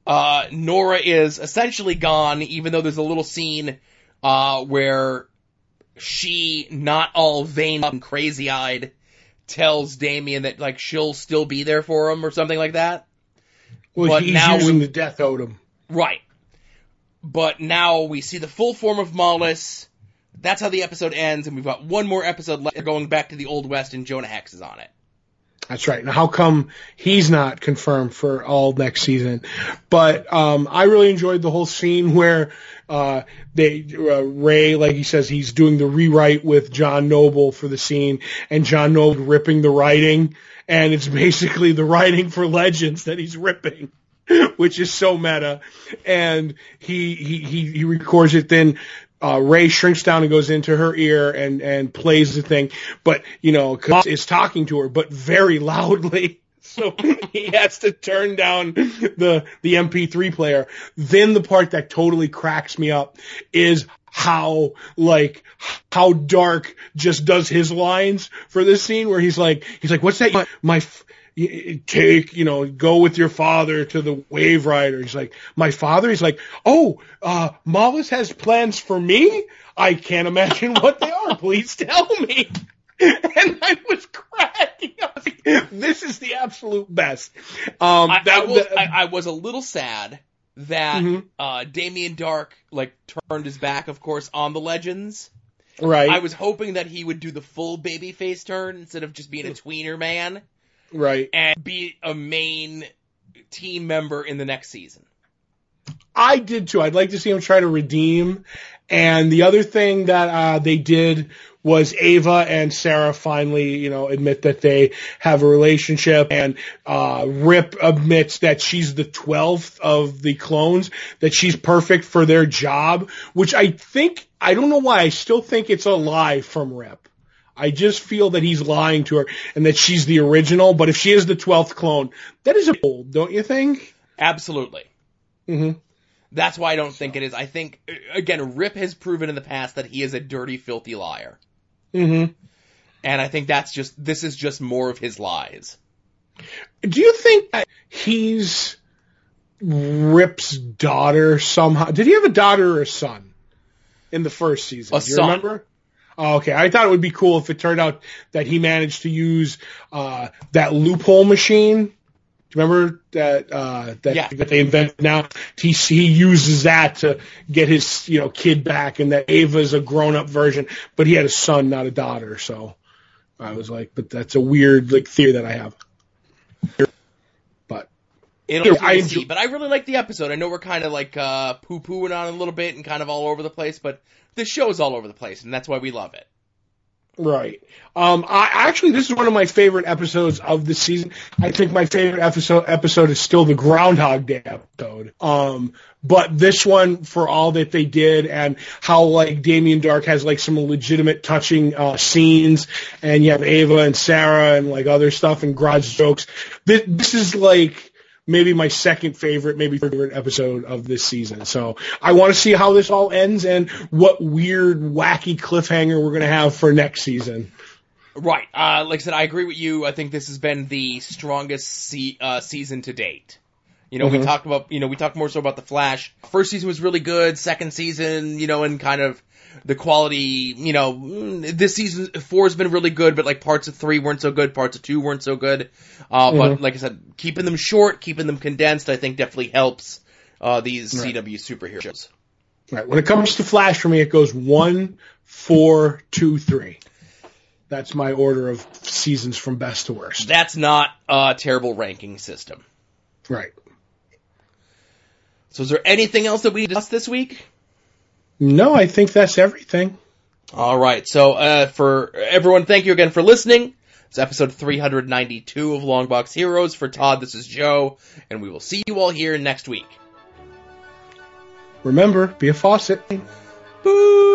Uh, Nora is essentially gone, even though there's a little scene uh, where she, not all vain and crazy-eyed, tells Damien that like she'll still be there for him or something like that. Well, but he's now using we... the death totem. Right. But now we see the full form of Mollus. That's how the episode ends, and we've got one more episode left. We're going back to the Old West, and Jonah Hex is on it. That's right. Now, how come he's not confirmed for all next season? But um, I really enjoyed the whole scene where uh, they uh, Ray, like he says, he's doing the rewrite with John Noble for the scene, and John Noble ripping the writing, and it's basically the writing for Legends that he's ripping. Which is so meta, and he he he, he records it. Then uh, Ray shrinks down and goes into her ear and, and plays the thing. But you know, cause it's talking to her, but very loudly, so he has to turn down the the M P three player. Then the part that totally cracks me up is how like how Dark just does his lines for this scene where he's like he's like, "What's that? My, my take, you know, go with your father to the Wave Rider." He's like, "My father?" He's like, "Oh, uh, Mollus has plans for me? I can't imagine what they are. Please tell me." And I was cracking up. This is the absolute best. Um, I, that, I, will, the, I, I was a little sad that mm-hmm. uh, Damien Dark, like, turned his back, of course, on the Legends. Right. I was hoping that he would do the full babyface turn instead of just being a tweener man. Right. And be a main team member in the next season. I did too. I'd like to see him try to redeem. And the other thing that uh, they did was Ava and Sarah finally, you know, admit that they have a relationship, and uh, Rip admits that she's the twelfth of the clones, that she's perfect for their job, which I think, I don't know why, I still think it's a lie from Rip. I just feel that he's lying to her and that she's the original. But if she is the twelfth clone, that is a bold, don't you think? Absolutely. Mm-hmm. That's why I don't so. think it is. I think, again, Rip has proven in the past that he is a dirty, filthy liar. Mm-hmm. And I think that's just, this is just more of his lies. Do you think that he's Rip's daughter somehow? Did he have a daughter or a son in the first season? A Do you son. remember? Oh, okay. I thought it would be cool if it turned out that he managed to use uh, that loophole machine. Do you remember that uh, that, yeah. that they invented now? He, he uses that to get his you know kid back, and that Ava's a grown-up version, but he had a son, not a daughter. So I was like, but that's a weird like theory that I have. But it'll I enjoy- see. But I really like the episode. I know we're kind of like uh, poo-pooing on it a little bit and kind of all over the place, but. The show's all over the place, and that's why we love it. Right. Um, I actually, this is one of my favorite episodes of the season. I think my favorite episode episode is still the Groundhog Day episode. Um, but this one, for all that they did and how like Damien Dark has like some legitimate touching uh, scenes, and you have Ava and Sarah and like other stuff and garage jokes. This, this is like maybe my second favorite, maybe favorite episode of this season. So I want to see how this all ends and what weird, wacky cliffhanger we're going to have for next season. Right. Uh, like I said, I agree with you. I think this has been the strongest se- uh, season to date. You know, mm-hmm. we talked about, you know, we talked more so about The Flash. First season was really good. Second season, you know, and kind of the quality, you know, this season four has been really good, but like parts of three weren't so good. Parts of two weren't so good. Uh, mm-hmm. But like I said, keeping them short, keeping them condensed, I think definitely helps, uh, these right. C W superhero shows. Right. When it comes to Flash for me, it goes one, four, two, three. That's my order of seasons from best to worst. That's not a terrible ranking system. Right. So is there anything else that we discussed this week? No, I think that's everything. All right. So uh, for everyone, thank you again for listening. It's episode three ninety-two of Longbox Heroes. For Todd, this is Joe, and we will see you all here next week. Remember, be a faucet. Boo!